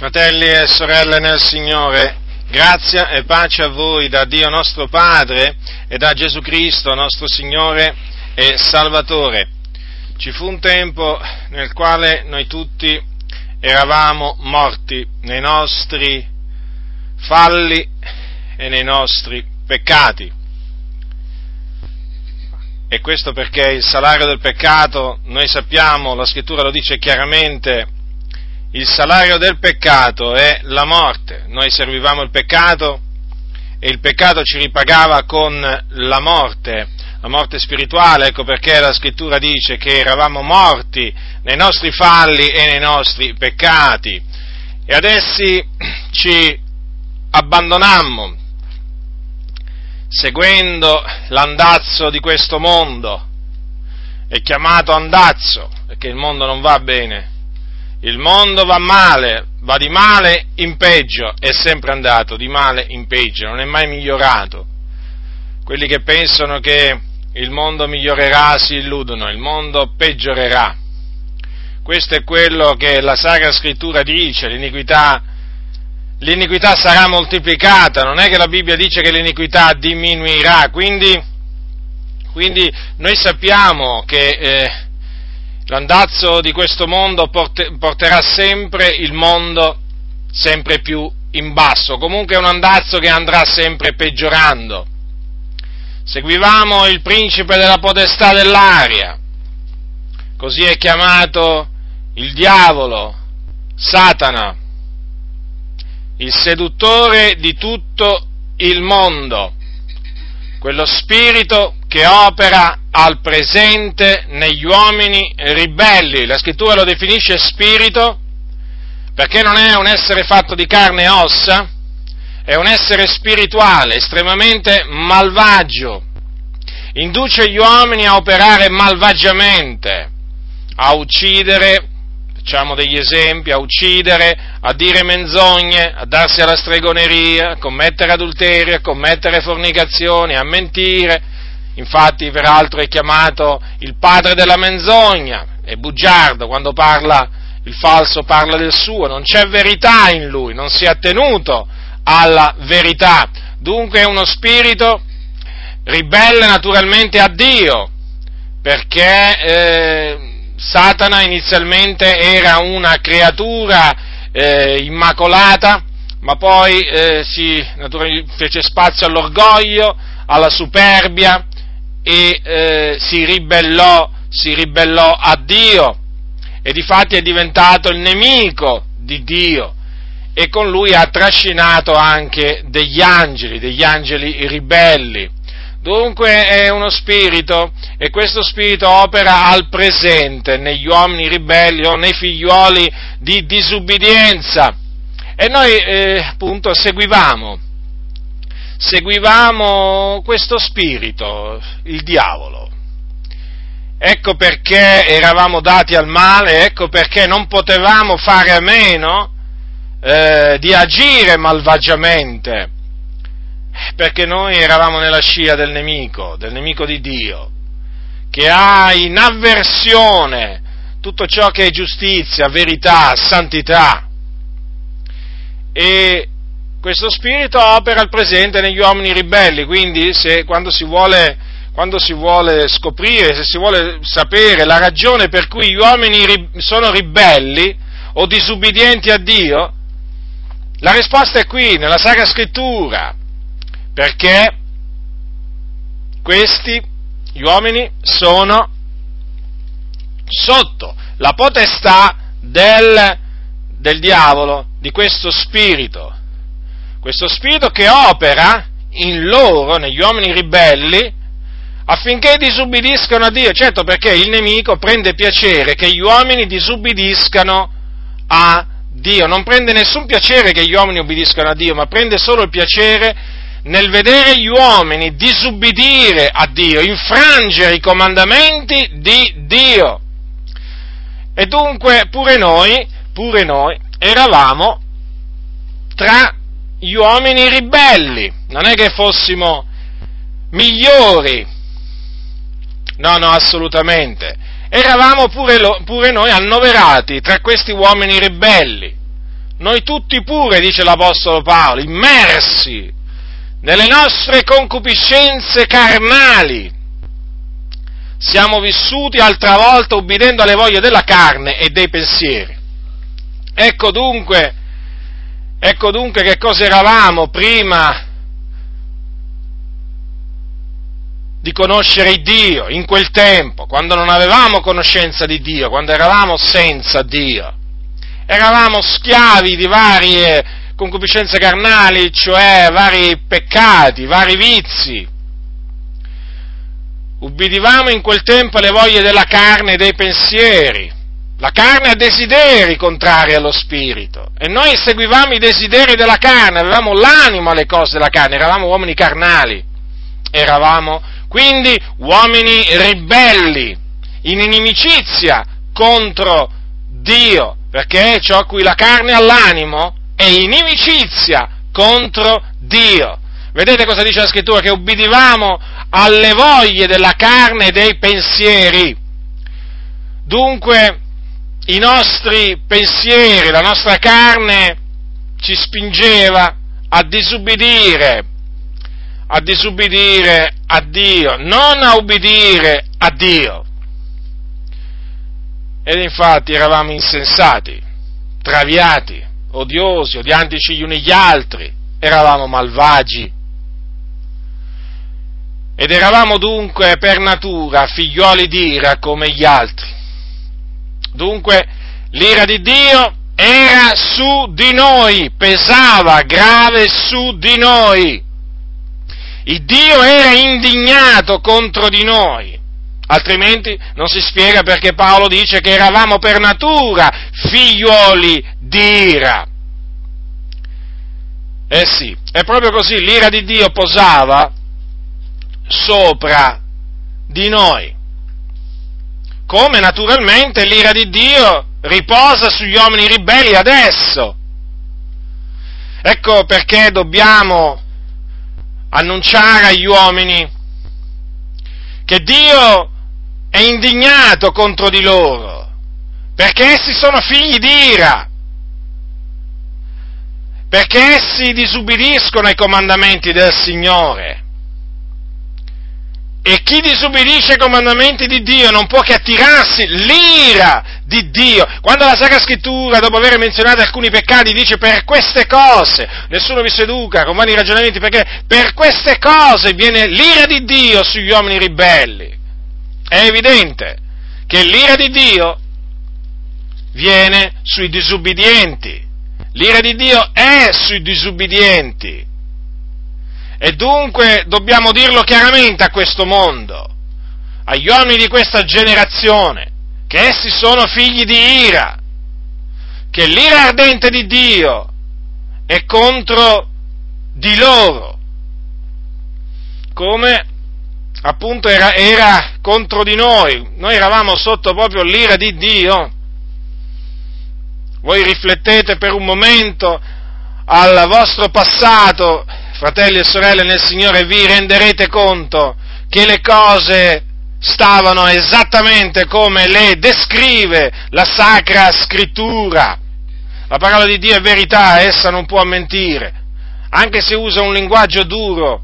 Fratelli e sorelle nel Signore, grazia e pace a voi da Dio nostro Padre e da Gesù Cristo nostro Signore e Salvatore. Ci fu un tempo nel quale noi tutti eravamo morti nei nostri falli e nei nostri peccati. E questo perché il salario del peccato, noi sappiamo, la Scrittura lo dice chiaramente, il salario del peccato è la morte. Noi servivamo il peccato e il peccato ci ripagava con la morte spirituale, ecco perché la Scrittura dice che eravamo morti nei nostri falli e nei nostri peccati e ad essi ci abbandonammo, seguendo l'andazzo di questo mondo. È chiamato andazzo perché il mondo non va bene. Il mondo va male, va di male in peggio, è sempre andato di male in peggio, non è mai migliorato. Quelli che pensano che il mondo migliorerà si illudono, il mondo peggiorerà. Questo è quello che la Sacra Scrittura dice, l'iniquità sarà moltiplicata, non è che la Bibbia dice che l'iniquità diminuirà, quindi noi sappiamo che l'andazzo di questo mondo porterà sempre il mondo sempre più in basso, comunque è un andazzo che andrà sempre peggiorando. Seguivamo il principe della potestà dell'aria, così è chiamato il diavolo, Satana, il seduttore di tutto il mondo, quello spirito che opera al presente negli uomini ribelli. La Scrittura lo definisce spirito perché non è un essere fatto di carne e ossa, è un essere spirituale, estremamente malvagio. Induce gli uomini a operare malvagiamente, a uccidere, facciamo degli esempi, a uccidere, a dire menzogne, a darsi alla stregoneria, a commettere adulterio, a commettere fornicazioni, a mentire. Infatti, peraltro, è chiamato il padre della menzogna, è bugiardo, quando parla il falso parla del suo, non c'è verità in lui, non si è attenuto alla verità, dunque è uno spirito ribelle naturalmente a Dio, perché Satana inizialmente era una creatura immacolata, ma poi fece spazio all'orgoglio, alla superbia, e si ribellò a Dio, e difatti è diventato il nemico di Dio, e con lui ha trascinato anche degli angeli ribelli. Dunque è uno spirito, e questo spirito opera al presente negli uomini ribelli o nei figlioli di disubbidienza, e noi appunto seguivamo questo spirito, il diavolo. Ecco perché eravamo dati al male, ecco perché non potevamo fare a meno di agire malvagiamente, perché noi eravamo nella scia del nemico di Dio, che ha in avversione tutto ciò che è giustizia, verità, santità. E questo spirito opera al presente negli uomini ribelli, quindi quando si vuole scoprire, se si vuole sapere la ragione per cui gli uomini sono ribelli o disubbidienti a Dio, la risposta è qui, nella Sacra Scrittura, perché questi, gli uomini, sono sotto la potestà del diavolo, di questo spirito che opera in loro, negli uomini ribelli, affinché disubbidiscano a Dio, certo, perché il nemico prende piacere che gli uomini disubbidiscano a Dio, non prende nessun piacere che gli uomini obbediscano a Dio, ma prende solo il piacere nel vedere gli uomini disubbidire a Dio, infrangere i comandamenti di Dio. E dunque pure noi eravamo tra gli uomini ribelli, non è che fossimo migliori, no, assolutamente, eravamo pure noi annoverati tra questi uomini ribelli, noi tutti pure, dice l'Apostolo Paolo, immersi nelle nostre concupiscenze carnali, siamo vissuti altra volta ubbidendo alle voglie della carne e dei pensieri. Ecco dunque che cosa eravamo prima di conoscere Dio, in quel tempo, quando non avevamo conoscenza di Dio, quando eravamo senza Dio. Eravamo schiavi di varie concupiscenze carnali, cioè vari peccati, vari vizi. Ubbidivamo in quel tempo alle voglie della carne e dei pensieri. La carne ha desideri contrari allo spirito, e noi seguivamo i desideri della carne, avevamo l'animo alle cose della carne, eravamo uomini carnali, eravamo quindi uomini ribelli, in inimicizia contro Dio, perché ciò a cui la carne ha l'animo è inimicizia contro Dio. Vedete cosa dice la Scrittura? Che ubbidivamo alle voglie della carne e dei pensieri. Dunque, i nostri pensieri, la nostra carne ci spingeva a disubbidire a Dio, non a ubbidire a Dio. Ed infatti eravamo insensati, traviati, odiosi, odiantici gli uni gli altri, eravamo malvagi. Ed eravamo dunque per natura figlioli d'ira come gli altri. Dunque l'ira di Dio era su di noi, pesava grave su di noi. Il Dio era indignato contro di noi, altrimenti non si spiega perché Paolo dice che eravamo per natura figlioli d'ira. Eh sì, è proprio così, l'ira di Dio posava sopra di noi, come naturalmente l'ira di Dio riposa sugli uomini ribelli adesso. Ecco perché dobbiamo annunciare agli uomini che Dio è indignato contro di loro, perché essi sono figli d'ira, perché essi disubbidiscono ai comandamenti del Signore. E chi disubbidisce ai comandamenti di Dio non può che attirarsi l'ira di Dio. Quando la Sacra Scrittura, dopo aver menzionato alcuni peccati, dice per queste cose, nessuno vi seduca con vani ragionamenti, perché per queste cose viene l'ira di Dio sugli uomini ribelli. È evidente che l'ira di Dio viene sui disubbidienti. L'ira di Dio è sui disubbidienti. E dunque dobbiamo dirlo chiaramente a questo mondo, agli uomini di questa generazione, che essi sono figli di ira, che l'ira ardente di Dio è contro di loro, come appunto era contro di noi. Noi eravamo sotto proprio l'ira di Dio. Voi riflettete per un momento al vostro passato, fratelli e sorelle nel Signore, vi renderete conto che le cose stavano esattamente come le descrive la Sacra Scrittura. La parola di Dio è verità, essa non può mentire. Anche se usa un linguaggio duro,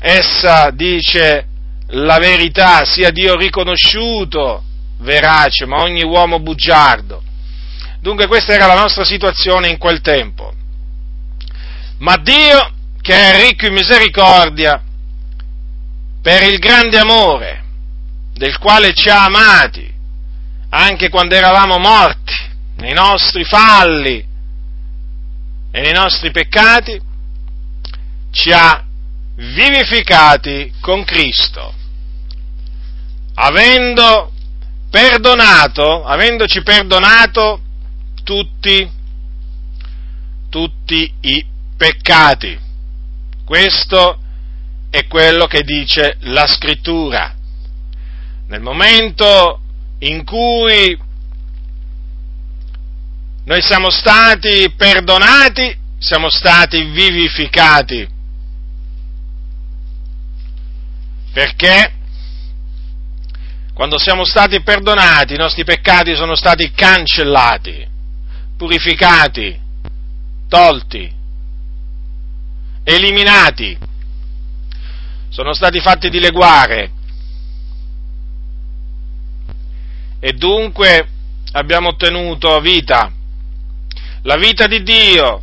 essa dice la verità, sia Dio riconosciuto verace, ma ogni uomo bugiardo. Dunque questa era la nostra situazione in quel tempo. Ma Dio, che è ricco in misericordia, per il grande amore del quale ci ha amati, anche quando eravamo morti nei nostri falli e nei nostri peccati, ci ha vivificati con Cristo, avendoci perdonato tutti i peccati. Questo è quello che dice la Scrittura. Nel momento in cui noi siamo stati perdonati, siamo stati vivificati. Perché quando siamo stati perdonati, i nostri peccati sono stati cancellati. purificati, tolti, eliminati, sono stati fatti dileguare e dunque abbiamo ottenuto vita. La vita di Dio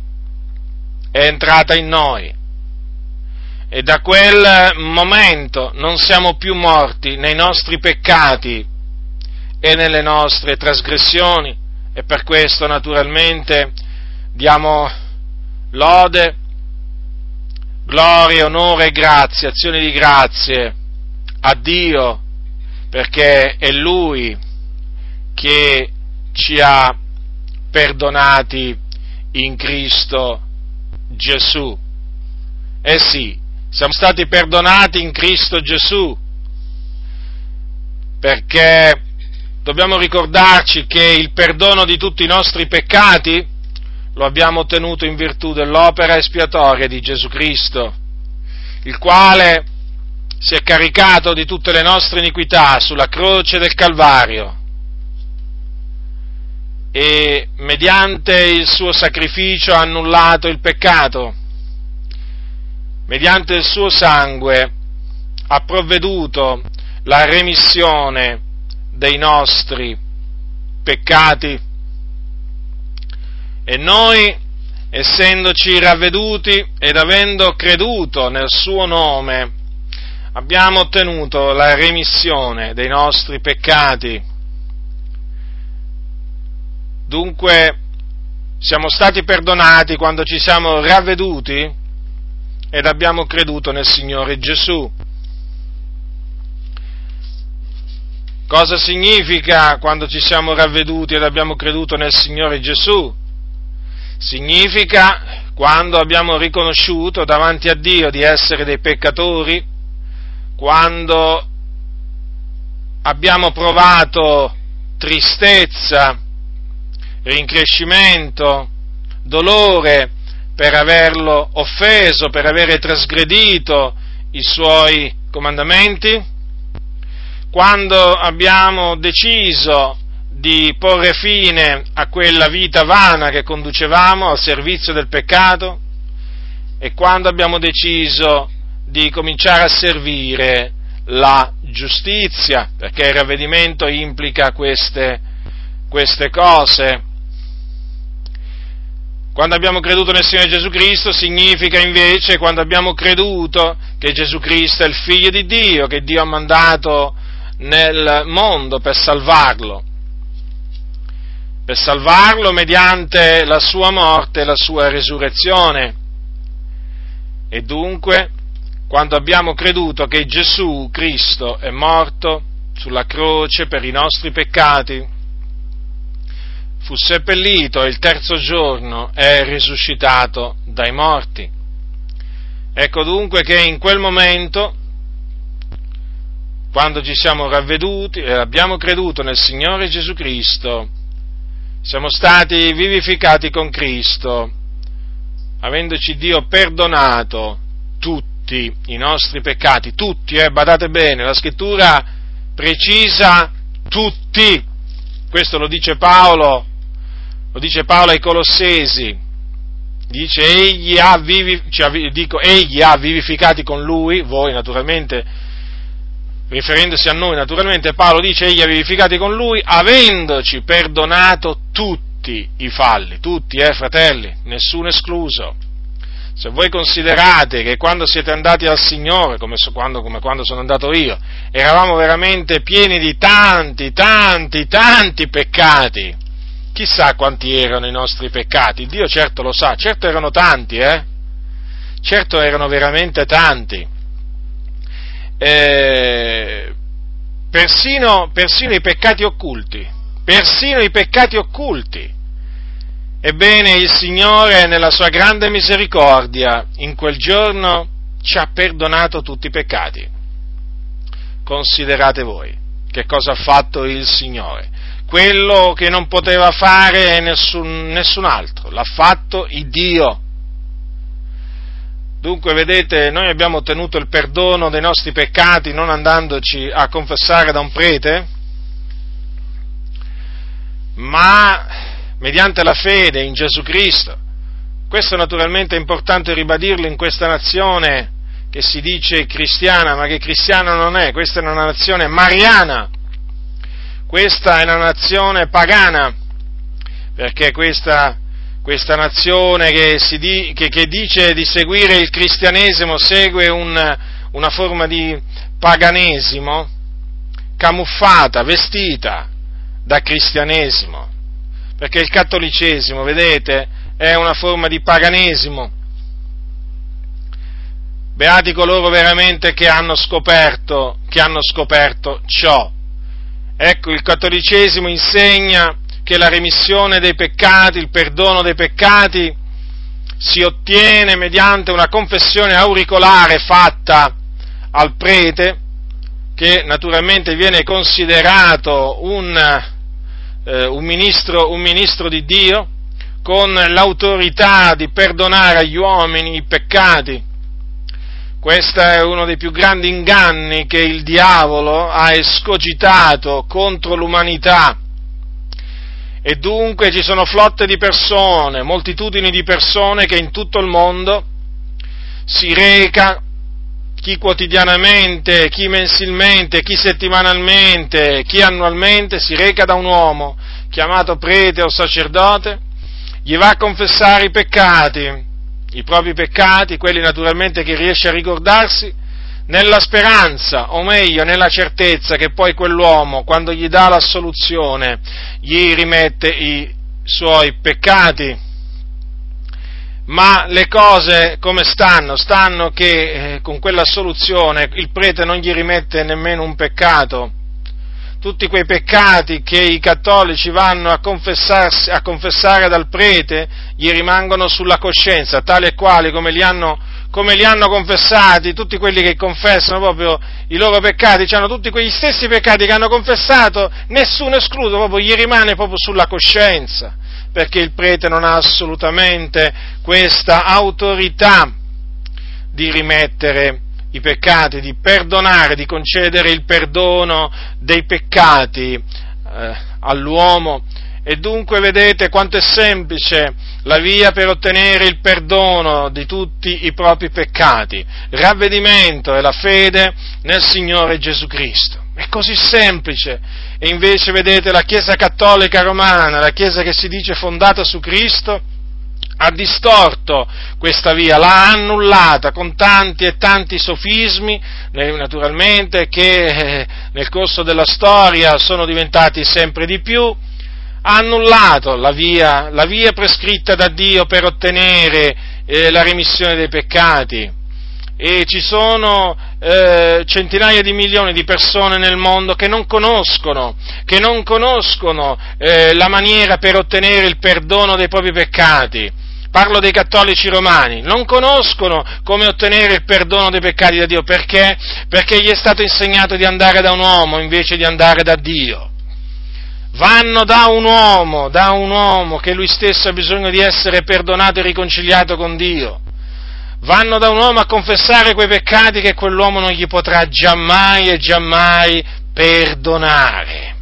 è entrata in noi e da quel momento non siamo più morti nei nostri peccati e nelle nostre trasgressioni e per questo naturalmente diamo lode, gloria, onore e grazie, azioni di grazie a Dio perché è Lui che ci ha perdonati in Cristo Gesù. Eh sì, siamo stati perdonati in Cristo Gesù, perché dobbiamo ricordarci che il perdono di tutti i nostri peccati lo abbiamo ottenuto in virtù dell'opera espiatoria di Gesù Cristo, il quale si è caricato di tutte le nostre iniquità sulla croce del Calvario e mediante il suo sacrificio ha annullato il peccato, mediante il suo sangue ha provveduto la remissione dei nostri peccati e noi, essendoci ravveduti ed avendo creduto nel suo nome, abbiamo ottenuto la remissione dei nostri peccati. Dunque, siamo stati perdonati quando ci siamo ravveduti ed abbiamo creduto nel Signore Gesù. Cosa significa quando ci siamo ravveduti ed abbiamo creduto nel Signore Gesù? Significa quando abbiamo riconosciuto davanti a Dio di essere dei peccatori, quando abbiamo provato tristezza, rincrescimento, dolore per averlo offeso, per avere trasgredito i suoi comandamenti, quando abbiamo deciso di porre fine a quella vita vana che conducevamo al servizio del peccato e quando abbiamo deciso di cominciare a servire la giustizia, perché il ravvedimento implica queste cose. Quando abbiamo creduto nel Signore Gesù Cristo significa invece quando abbiamo creduto che Gesù Cristo è il Figlio di Dio, che Dio ha mandato nel mondo per salvarlo mediante la sua morte e la sua resurrezione. E dunque, quando abbiamo creduto che Gesù Cristo è morto sulla croce per i nostri peccati, fu seppellito e il terzo giorno è risuscitato dai morti. Ecco dunque che in quel momento, quando ci siamo ravveduti e abbiamo creduto nel Signore Gesù Cristo, siamo stati vivificati con Cristo, avendoci Dio perdonato tutti i nostri peccati, tutti, badate bene, la Scrittura precisa tutti, questo lo dice Paolo ai Colossesi, dice egli ha vivificati con lui, voi naturalmente, riferendosi a noi naturalmente, Paolo dice egli ha vivificati con lui, avendoci perdonato tutti i falli, tutti fratelli, nessuno escluso. Se voi considerate che quando siete andati al Signore, come quando sono andato io, eravamo veramente pieni di tanti peccati, chissà quanti erano i nostri peccati, Dio certo lo sa, certo erano tanti, certo erano veramente tanti, persino i peccati occulti, ebbene il Signore nella sua grande misericordia in quel giorno ci ha perdonato tutti i peccati. Considerate voi che cosa ha fatto il Signore, quello che non poteva fare nessun altro, l'ha fatto il Dio. Dunque vedete, noi abbiamo ottenuto il perdono dei nostri peccati non andandoci a confessare da un prete, ma mediante la fede in Gesù Cristo. Questo naturalmente è importante ribadirlo in questa nazione che si dice cristiana, ma che cristiana non è. Questa è una nazione mariana, questa è una nazione pagana, perché questa nazione che dice di seguire il cristianesimo segue una forma di paganesimo camuffata, vestita da cristianesimo, perché il cattolicesimo, vedete, è una forma di paganesimo. Beati coloro veramente che hanno scoperto ciò. Ecco, il cattolicesimo insegna che la remissione dei peccati, il perdono dei peccati, si ottiene mediante una confessione auricolare fatta al prete, che naturalmente viene considerato un ministro di Dio, con l'autorità di perdonare agli uomini i peccati. Questo è uno dei più grandi inganni che il diavolo ha escogitato contro l'umanità. E dunque ci sono flotte di persone, moltitudini di persone che in tutto il mondo si reca, chi quotidianamente, chi mensilmente, chi settimanalmente, chi annualmente, si reca da un uomo chiamato prete o sacerdote, gli va a confessare i peccati, i propri peccati, quelli naturalmente che riesce a ricordarsi, nella speranza, o meglio, nella certezza che poi quell'uomo, quando gli dà l'assoluzione, gli rimette i suoi peccati. Ma le cose come stanno? Stanno che con quell'assoluzione il prete non gli rimette nemmeno un peccato. Tutti quei peccati che i cattolici vanno a confessare dal prete gli rimangono sulla coscienza, tali e quali come li hanno confessati. Tutti quelli che confessano proprio i loro peccati, cioè hanno tutti quegli stessi peccati che hanno confessato, nessuno escluso, proprio gli rimane proprio sulla coscienza, perché il prete non ha assolutamente questa autorità di rimettere i peccati, di perdonare, di concedere il perdono dei peccati all'uomo. E dunque vedete quanto è semplice la via per ottenere il perdono di tutti i propri peccati: ravvedimento e la fede nel Signore Gesù Cristo. È così semplice. E invece vedete la Chiesa Cattolica Romana, la Chiesa che si dice fondata su Cristo, ha distorto questa via, l'ha annullata con tanti e tanti sofismi, naturalmente, che nel corso della storia sono diventati sempre di più. Ha annullato la via prescritta da Dio per ottenere la remissione dei peccati. E ci sono centinaia di milioni di persone nel mondo che non conoscono la maniera per ottenere il perdono dei propri peccati. Parlo dei cattolici romani, non conoscono come ottenere il perdono dei peccati da Dio. Perché? Perché gli è stato insegnato di andare da un uomo invece di andare da Dio. Vanno da un uomo che lui stesso ha bisogno di essere perdonato e riconciliato con Dio. Vanno da un uomo a confessare quei peccati che quell'uomo non gli potrà giammai e giammai perdonare.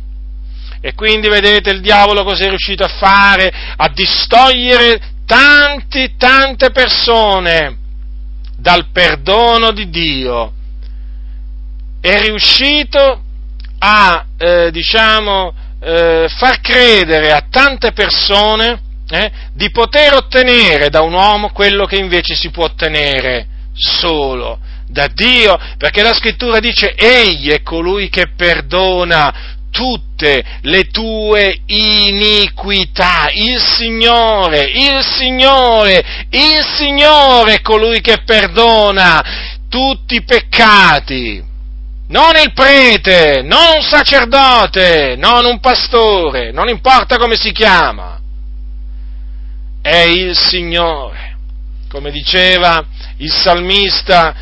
E quindi vedete il diavolo cosa è riuscito a fare: a distogliere tante persone dal perdono di Dio. È riuscito a far credere a tante persone di poter ottenere da un uomo quello che invece si può ottenere solo da Dio, perché la Scrittura dice: egli è colui che perdona tutte le tue iniquità. Il Signore è colui che perdona tutti i peccati. Non il prete, non un sacerdote, non un pastore, non importa come si chiama. È il Signore, come diceva il salmista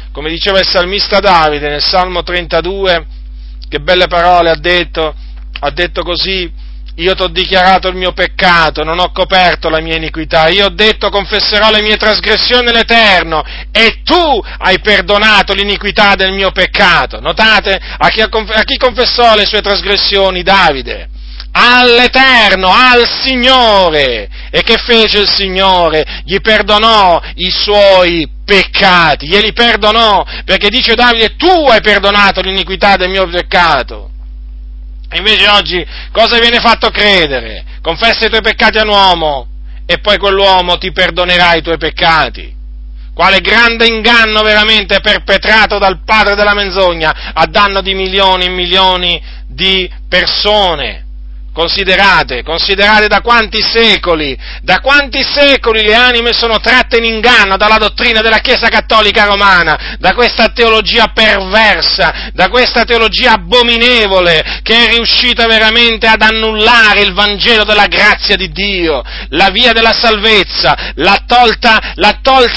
Davide nel Salmo 32, che belle parole ha detto così: io t'ho dichiarato il mio peccato, non ho coperto la mia iniquità, io ho detto confesserò le mie trasgressioni all'Eterno, e tu hai perdonato l'iniquità del mio peccato. Notate a chi confessò le sue trasgressioni Davide. all'Eterno, al Signore. E che fece il Signore? Gli perdonò i suoi peccati, glieli perdonò, perché dice Davide: tu hai perdonato l'iniquità del mio peccato. E invece oggi cosa viene fatto credere? Confessa i tuoi peccati a un uomo e poi quell'uomo ti perdonerà i tuoi peccati. Quale grande inganno veramente perpetrato dal padre della menzogna a danno di milioni e milioni di persone. Considerate da quanti secoli le anime sono tratte in inganno dalla dottrina della Chiesa Cattolica Romana, da questa teologia perversa, da questa teologia abominevole che è riuscita veramente ad annullare il Vangelo della grazia di Dio, la via della salvezza, l'ha tolta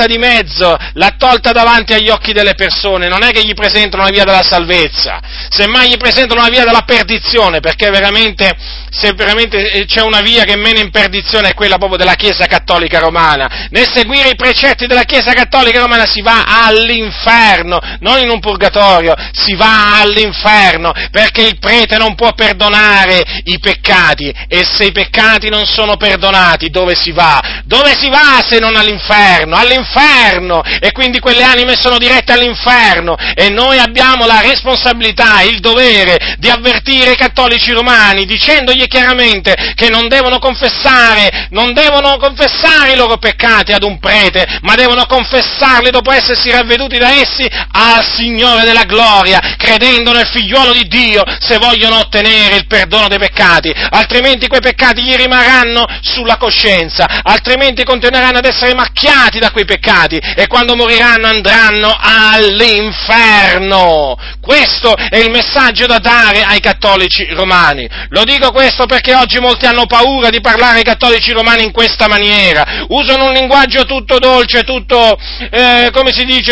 di mezzo, l'ha tolta davanti agli occhi delle persone. Non è che gli presentano la via della salvezza, semmai gli presentano la via della perdizione, perché veramente... se veramente c'è una via che mena in perdizione è quella proprio della Chiesa Cattolica Romana. Nel seguire i precetti della Chiesa Cattolica Romana si va all'inferno, non in un purgatorio, si va all'inferno, perché il prete non può perdonare i peccati, e se i peccati non sono perdonati, dove si va? Dove si va se non all'inferno? All'inferno! E quindi quelle anime sono dirette all'inferno, e noi abbiamo la responsabilità, il dovere di avvertire i cattolici romani, dicendogli chiaramente che non devono confessare i loro peccati ad un prete, ma devono confessarli dopo essersi ravveduti da essi al Signore della gloria, credendo nel Figliuolo di Dio, se vogliono ottenere il perdono dei peccati. Altrimenti quei peccati gli rimarranno sulla coscienza, altrimenti continueranno ad essere macchiati da quei peccati, e quando moriranno andranno all'inferno. Questo è il messaggio da dare ai cattolici romani. Lo dico questo perché oggi molti hanno paura di parlare ai cattolici romani in questa maniera, usano un linguaggio tutto dolce, tutto,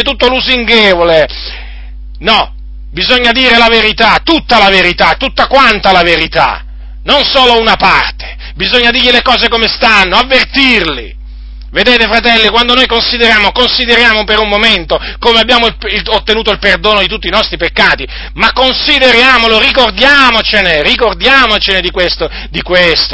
tutto lusinghevole. No, bisogna dire la verità, tutta quanta la verità, non solo una parte, bisogna dirgli le cose come stanno, avvertirli. Vedete, fratelli, quando noi consideriamo per un momento come abbiamo ottenuto il perdono di tutti i nostri peccati, ma consideriamolo, ricordiamocene di questo,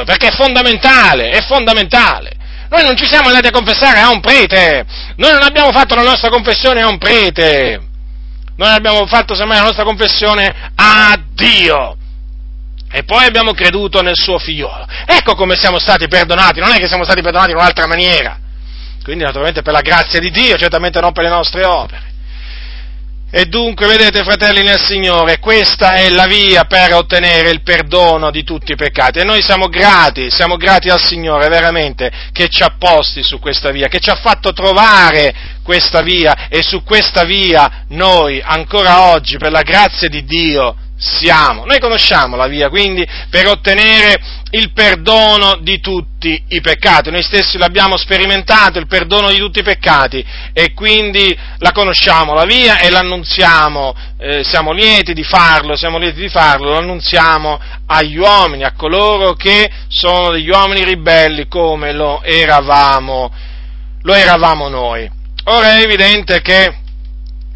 perché è fondamentale. Noi non ci siamo andati a confessare a un prete, noi non abbiamo fatto la nostra confessione a un prete, noi abbiamo fatto semmai la nostra confessione a Dio. E poi abbiamo creduto nel suo Figliolo. Ecco come siamo stati perdonati, non è che siamo stati perdonati in un'altra maniera. Quindi naturalmente per la grazia di Dio, certamente non per le nostre opere. E dunque, vedete, fratelli nel Signore, questa è la via per ottenere il perdono di tutti i peccati, e noi siamo grati al Signore veramente che ci ha posti su questa via, che ci ha fatto trovare questa via, e su questa via noi ancora oggi, per la grazia di Dio, siamo. Noi conosciamo la via, quindi, per ottenere il perdono di tutti i peccati. Noi stessi l'abbiamo sperimentato, il perdono di tutti i peccati, e quindi la conosciamo la via e l'annunziamo, siamo lieti di farlo, l'annunziamo agli uomini, a coloro che sono degli uomini ribelli come lo eravamo noi. Ora è evidente che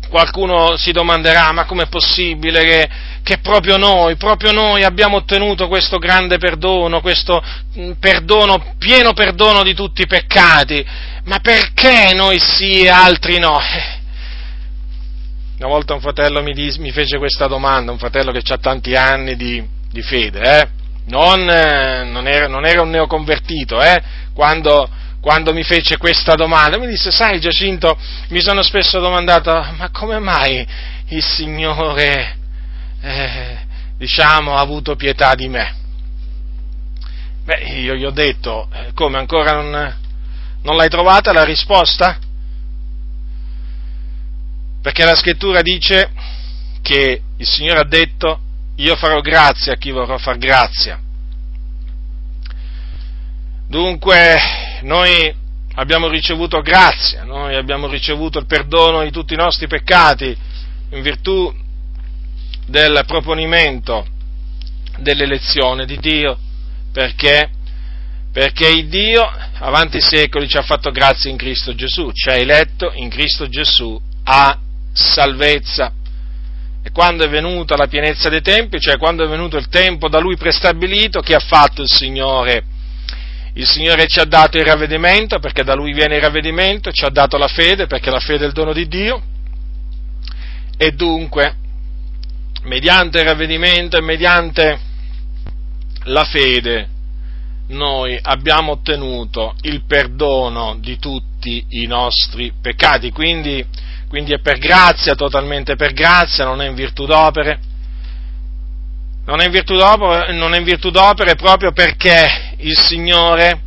qualcuno si domanderà: ma com'è possibile che proprio noi abbiamo ottenuto questo grande perdono, pieno perdono di tutti i peccati? Ma perché noi sì e altri no? Una volta un fratello mi fece questa domanda, un fratello che ha tanti anni di fede, non era un neoconvertito, quando mi fece questa domanda, mi disse: sai Giacinto, mi sono spesso domandato, ma come mai il Signore, ha avuto pietà di me? Beh, io gli ho detto: come, ancora non l'hai trovata la risposta? Perché la Scrittura dice che il Signore ha detto: io farò grazia a chi vorrò far grazia. Dunque, noi abbiamo ricevuto grazia, noi abbiamo ricevuto il perdono di tutti i nostri peccati in virtù del proponimento dell'elezione di Dio, perché il Dio, avanti i secoli, ci ha fatto grazia in Cristo Gesù, ci ha eletto in Cristo Gesù a salvezza. E quando è venuta la pienezza dei tempi, cioè quando è venuto il tempo da lui prestabilito, che ha fatto il Signore? Il Signore ci ha dato il ravvedimento, perché da lui viene il ravvedimento, ci ha dato la fede, perché la fede è il dono di Dio, e dunque, mediante il ravvedimento e mediante la fede, noi abbiamo ottenuto il perdono di tutti i nostri peccati, quindi è per grazia, totalmente per grazia, non è in virtù d'opere, proprio perché il Signore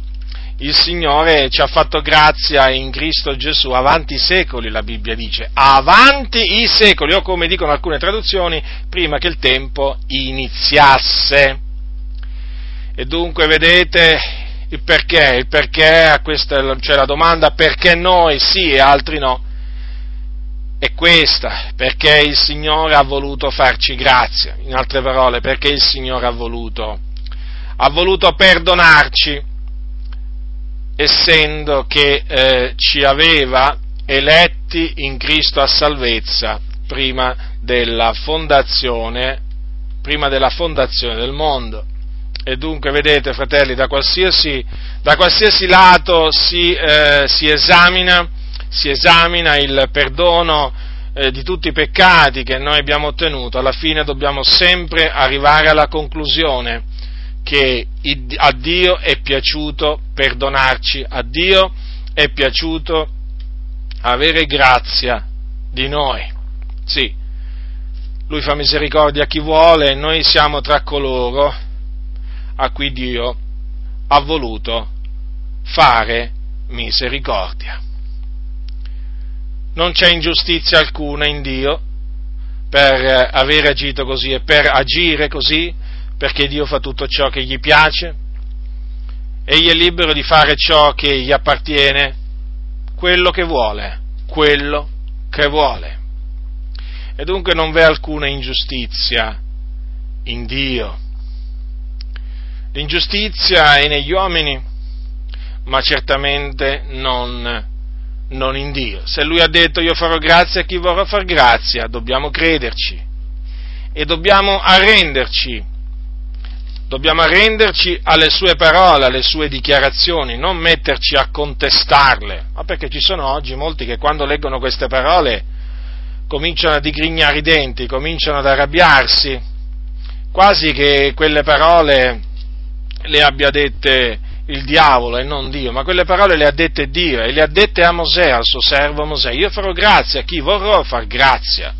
ci ha fatto grazia in Cristo Gesù avanti i secoli, la Bibbia dice, avanti i secoli, o come dicono alcune traduzioni, prima che il tempo iniziasse. E dunque vedete il perché a questa, cioè la domanda perché noi sì e altri no, è questa, perché il Signore ha voluto farci grazia, in altre parole, perché il Signore ha voluto perdonarci, essendo che ci aveva eletti in Cristo a salvezza prima della fondazione del mondo. E dunque vedete, fratelli, da qualsiasi lato si esamina il perdono di tutti i peccati che noi abbiamo ottenuto, alla fine dobbiamo sempre arrivare alla conclusione che a Dio è piaciuto perdonarci, a Dio è piaciuto avere grazia di noi. Sì, Lui fa misericordia a chi vuole e noi siamo tra coloro a cui Dio ha voluto fare misericordia. Non c'è ingiustizia alcuna in Dio per aver agito così e per agire così, perché Dio fa tutto ciò che gli piace, egli è libero di fare ciò che gli appartiene, quello che vuole. E dunque non v'è alcuna ingiustizia in Dio. L'ingiustizia è negli uomini, ma certamente non in Dio. Se Lui ha detto io farò grazia a chi vorrà far grazia, dobbiamo crederci e dobbiamo arrenderci alle sue parole, alle sue dichiarazioni, non metterci a contestarle, ma perché ci sono oggi molti che quando leggono queste parole cominciano a digrignare i denti, cominciano ad arrabbiarsi, quasi che quelle parole le abbia dette il diavolo e non Dio, ma quelle parole le ha dette Dio e le ha dette a Mosè, al suo servo Mosè, io farò grazia a chi vorrò far grazia,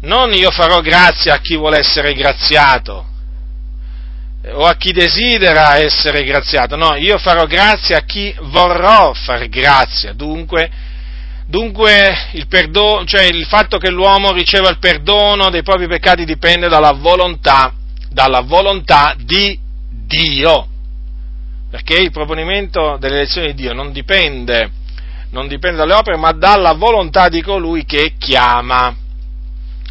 non io farò grazia a chi vuole essere graziato, o a chi desidera essere graziato, no, io farò grazia a chi vorrò far grazia. Dunque il perdono, cioè il fatto che l'uomo riceva il perdono dei propri peccati dipende dalla volontà di Dio, perché il proponimento dell'elezione di Dio non dipende dalle opere, ma dalla volontà di colui che chiama.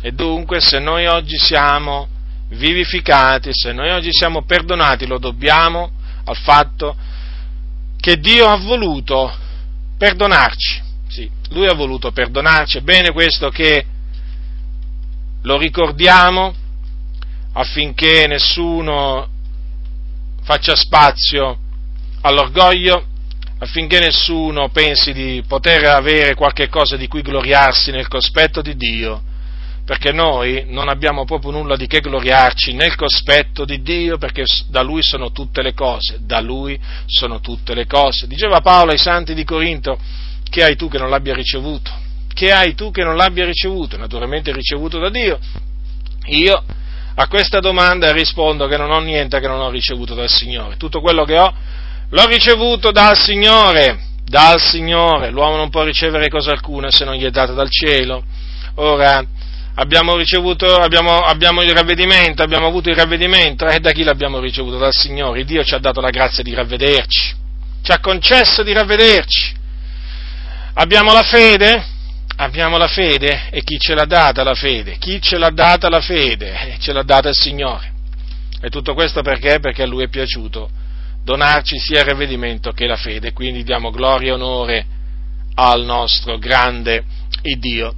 E dunque se noi oggi siamo vivificati, se noi oggi siamo perdonati, lo dobbiamo al fatto che Dio ha voluto perdonarci, sì, Lui ha voluto perdonarci, è bene questo che lo ricordiamo affinché nessuno faccia spazio all'orgoglio, affinché nessuno pensi di poter avere qualche cosa di cui gloriarsi nel cospetto di Dio, perché noi non abbiamo proprio nulla di che gloriarci nel cospetto di Dio, perché da Lui sono tutte le cose. Diceva Paolo ai Santi di Corinto, che hai tu che non l'abbia ricevuto? Che hai tu che non l'abbia ricevuto? Naturalmente ricevuto da Dio. Io a questa domanda rispondo che non ho niente che non ho ricevuto dal Signore. Tutto quello che ho, l'ho ricevuto dal Signore. L'uomo non può ricevere cosa alcuna se non gli è data dal cielo. Ora, abbiamo avuto il ravvedimento, e da chi l'abbiamo ricevuto? Dal Signore. Dio ci ha dato la grazia di ravvederci, ci ha concesso di ravvederci, abbiamo la fede, e chi ce l'ha data la fede? Ce l'ha data il Signore, e tutto questo perché? Perché a Lui è piaciuto donarci sia il ravvedimento che la fede, quindi diamo gloria e onore al nostro grande Dio.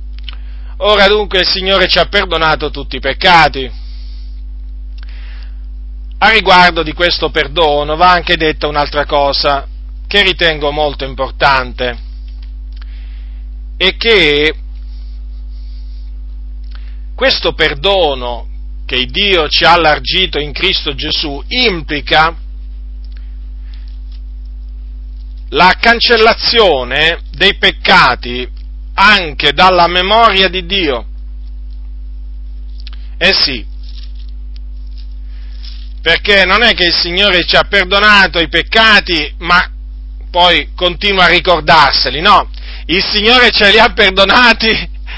Ora dunque il Signore ci ha perdonato tutti i peccati. A riguardo di questo perdono va anche detta un'altra cosa che ritengo molto importante e che questo perdono che Dio ci ha allargito in Cristo Gesù implica la cancellazione dei peccati anche dalla memoria di Dio. Eh sì, perché non è che il Signore ci ha perdonato i peccati, ma poi continua a ricordarseli, no? Il Signore ce li ha perdonati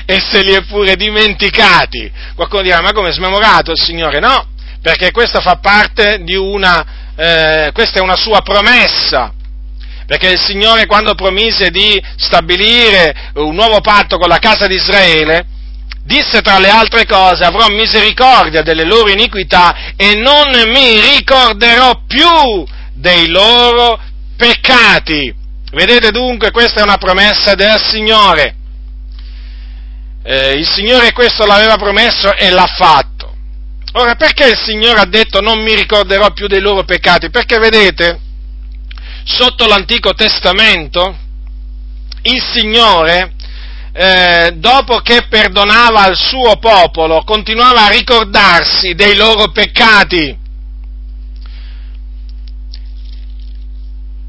e se li è pure dimenticati. Qualcuno dirà, ma come è smemorato il Signore? No, perché questa fa parte di questa è una sua promessa, perché il Signore quando promise di stabilire un nuovo patto con la casa di Israele, disse tra le altre cose, avrò misericordia delle loro iniquità e non mi ricorderò più dei loro peccati. Vedete dunque, questa è una promessa del Signore. Il Signore questo l'aveva promesso e l'ha fatto. Ora, perché il Signore ha detto non mi ricorderò più dei loro peccati? Perché vedete, sotto l'Antico Testamento, il Signore, dopo che perdonava il suo popolo, continuava a ricordarsi dei loro peccati.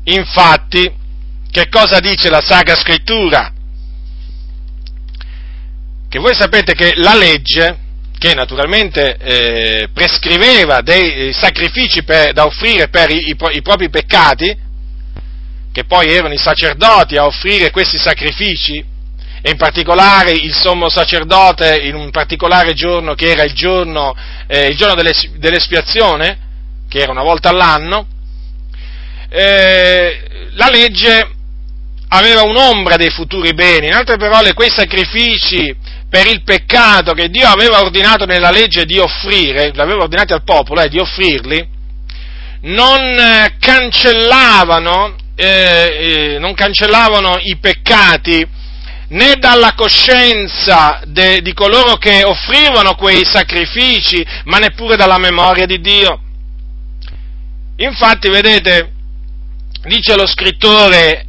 Infatti, che cosa dice la Sacra Scrittura? Che voi sapete che la legge, che naturalmente prescriveva dei sacrifici da offrire per i propri peccati, che poi erano i sacerdoti a offrire questi sacrifici, e in particolare il sommo sacerdote in un particolare giorno che era il giorno dell'espiazione, che era una volta all'anno, la legge aveva un'ombra dei futuri beni, in altre parole quei sacrifici per il peccato che Dio aveva ordinato nella legge di offrire, l'aveva ordinati al popolo di offrirli, non cancellavano i peccati né dalla coscienza di coloro che offrivano quei sacrifici, ma neppure dalla memoria di Dio. Infatti, vedete, dice lo scrittore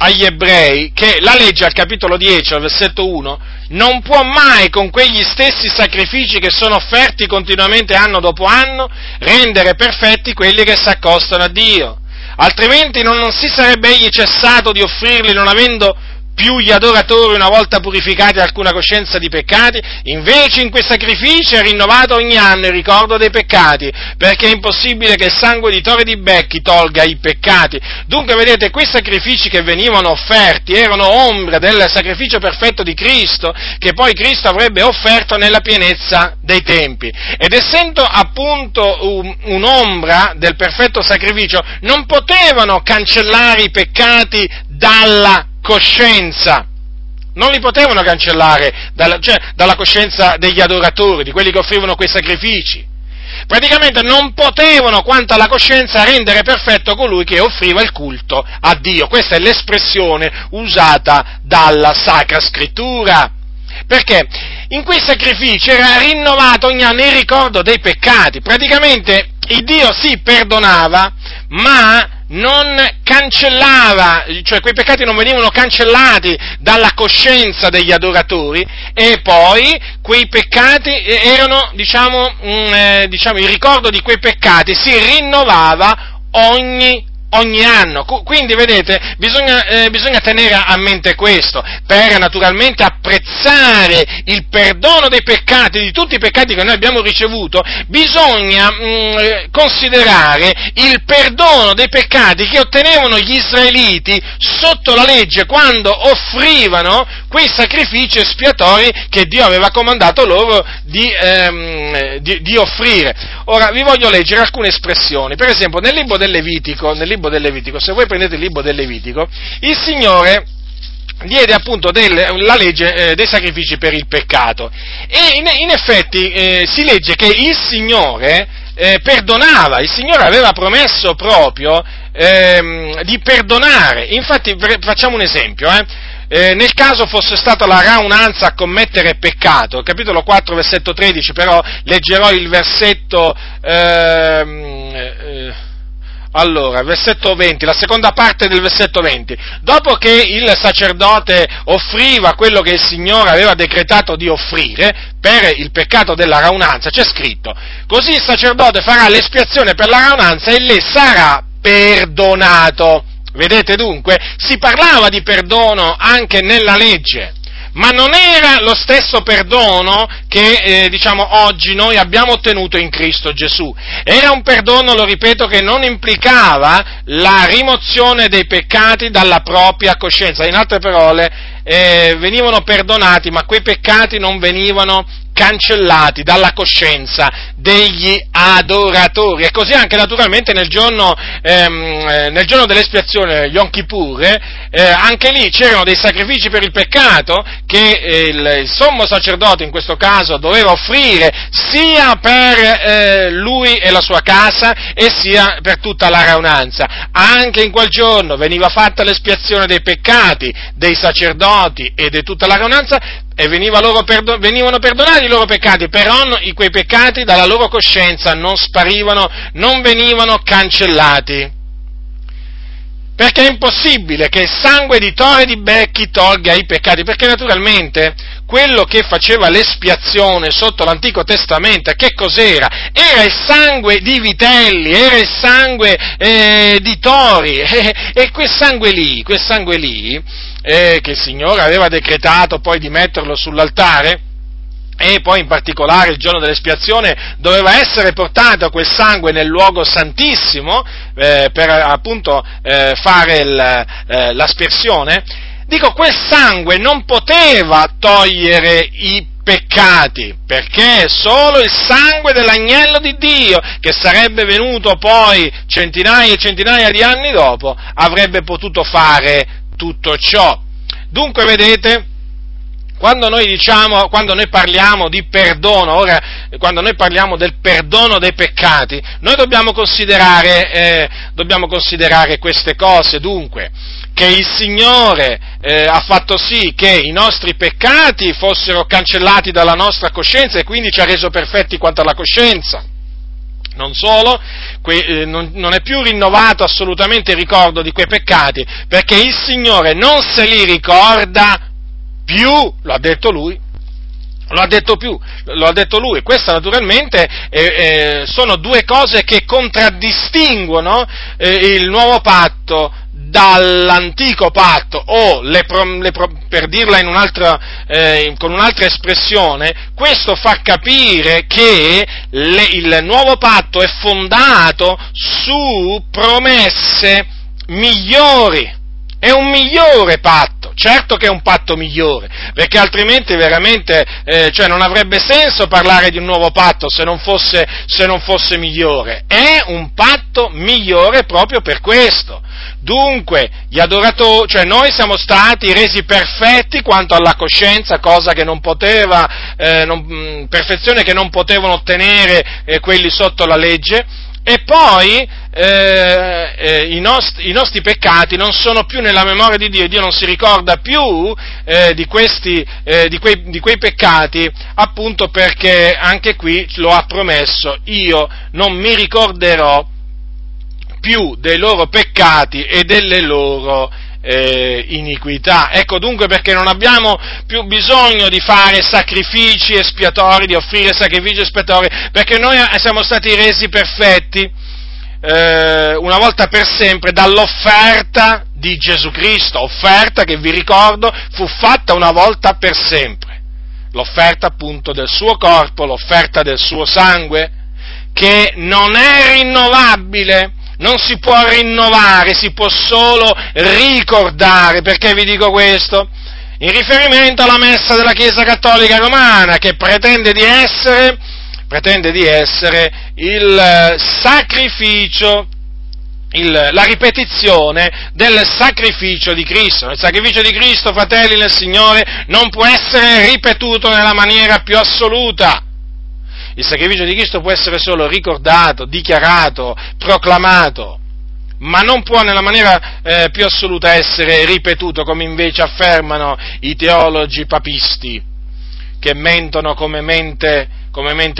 agli ebrei che la legge al capitolo 10, al versetto 1, non può mai con quegli stessi sacrifici che sono offerti continuamente anno dopo anno rendere perfetti quelli che si accostano a Dio. Altrimenti non si sarebbe egli cessato di offrirli, non avendo più gli adoratori una volta purificati alcuna coscienza di peccati. Invece in quei sacrifici è rinnovato ogni anno il ricordo dei peccati, perché è impossibile che il sangue di tori e di becchi tolga i peccati. Dunque vedete, quei sacrifici che venivano offerti erano ombra del sacrificio perfetto di Cristo, che poi Cristo avrebbe offerto nella pienezza dei tempi. Ed essendo appunto un'ombra del perfetto sacrificio, non potevano cancellare i peccati dalla coscienza, non li potevano cancellare dalla coscienza degli adoratori, di quelli che offrivano quei sacrifici. Praticamente non potevano, quanto alla coscienza, rendere perfetto colui che offriva il culto a Dio. Questa è l'espressione usata dalla Sacra Scrittura, perché in quei sacrifici era rinnovato ogni anno il ricordo dei peccati. Praticamente il Dio si perdonava, ma non cancellava, cioè quei peccati non venivano cancellati dalla coscienza degli adoratori, e poi quei peccati erano, diciamo, il ricordo di quei peccati si rinnovava ogni anno. Quindi vedete, bisogna tenere a mente questo, per naturalmente apprezzare il perdono dei peccati, di tutti i peccati che noi abbiamo ricevuto, bisogna considerare il perdono dei peccati che ottenevano gli israeliti sotto la legge quando offrivano quei sacrifici espiatori che Dio aveva comandato loro di offrire. Ora vi voglio leggere alcune espressioni, per esempio nel libro del Levitico, se voi prendete il libro del Levitico, il Signore diede appunto la legge dei sacrifici per il peccato, e in effetti si legge che il Signore perdonava, il Signore aveva promesso proprio di perdonare. Infatti facciamo un esempio. Nel caso fosse stata la raunanza a commettere peccato, capitolo 4, versetto 13, però leggerò il versetto, allora, versetto 20, la seconda parte del versetto 20, dopo che il sacerdote offriva quello che il Signore aveva decretato di offrire per il peccato della raunanza, c'è scritto, così il sacerdote farà l'espiazione per la raunanza e le sarà perdonato. Vedete dunque, si parlava di perdono anche nella legge, ma non era lo stesso perdono che, oggi noi abbiamo ottenuto in Cristo Gesù. Era un perdono, lo ripeto, che non implicava la rimozione dei peccati dalla propria coscienza. In altre parole, venivano perdonati, ma quei peccati non venivano cancellati dalla coscienza degli adoratori. E così anche naturalmente nel giorno dell'espiazione, Yom Kippur, anche lì c'erano dei sacrifici per il peccato che il sommo sacerdote in questo caso doveva offrire sia per lui e la sua casa e sia per tutta la raunanza. Anche in quel giorno veniva fatta l'espiazione dei peccati dei sacerdoti e di tutta la raunanza, e venivano perdonati i loro peccati, però quei peccati dalla loro coscienza non sparivano, non venivano cancellati. Perché è impossibile che il sangue di Tore e di Becchi tolga i peccati, perché naturalmente quello che faceva l'espiazione sotto l'Antico Testamento, che cos'era? Era il sangue di vitelli, era il sangue di tori, e quel sangue lì, che il Signore aveva decretato poi di metterlo sull'altare, e poi in particolare il giorno dell'espiazione doveva essere portato quel sangue nel luogo santissimo per appunto fare l'aspersione. Dico, quel sangue non poteva togliere i peccati, perché solo il sangue dell'agnello di Dio, che sarebbe venuto poi centinaia e centinaia di anni dopo, avrebbe potuto fare tutto ciò. Dunque, vedete, quando noi parliamo di perdono, ora, quando noi parliamo del perdono dei peccati, noi dobbiamo considerare queste cose, dunque, che il Signore ha fatto sì che i nostri peccati fossero cancellati dalla nostra coscienza e quindi ci ha reso perfetti quanto alla coscienza. Non solo, non è più rinnovato assolutamente il ricordo di quei peccati, perché il Signore non se li ricorda più, lo ha detto Lui, questa naturalmente sono due cose che contraddistinguono il nuovo patto dall'antico patto, o per dirla in con un'altra espressione, questo fa capire che il nuovo patto è fondato su promesse migliori. È un migliore patto, certo che è un patto migliore, perché altrimenti veramente non avrebbe senso parlare di un nuovo patto se non fosse migliore. È un patto migliore proprio per questo. Dunque, gli adoratori, noi siamo stati resi perfetti quanto alla coscienza, cosa che non poteva, perfezione che non potevano ottenere quelli sotto la legge. E poi i nostri peccati non sono più nella memoria di Dio, Dio non si ricorda più di quei peccati, appunto perché anche qui lo ha promesso, io non mi ricorderò più dei loro peccati e delle loro iniquità. Ecco dunque perché non abbiamo più bisogno di fare sacrifici espiatori, di offrire sacrifici espiatori, perché noi siamo stati resi perfetti una volta per sempre dall'offerta di Gesù Cristo, offerta che, vi ricordo, fu fatta una volta per sempre, l'offerta appunto del suo corpo, l'offerta del suo sangue, che non è rinnovabile. Non si può rinnovare, si può solo ricordare. Perché vi dico questo? In riferimento alla messa della Chiesa Cattolica Romana, che pretende di essere il sacrificio, la ripetizione del sacrificio di Cristo. Il sacrificio di Cristo, fratelli nel Signore, non può essere ripetuto nella maniera più assoluta. Il sacrificio di Cristo può essere solo ricordato, dichiarato, proclamato. ma non può nella maniera più assoluta essere ripetuto, come invece affermano i teologi papisti, che mentono come mente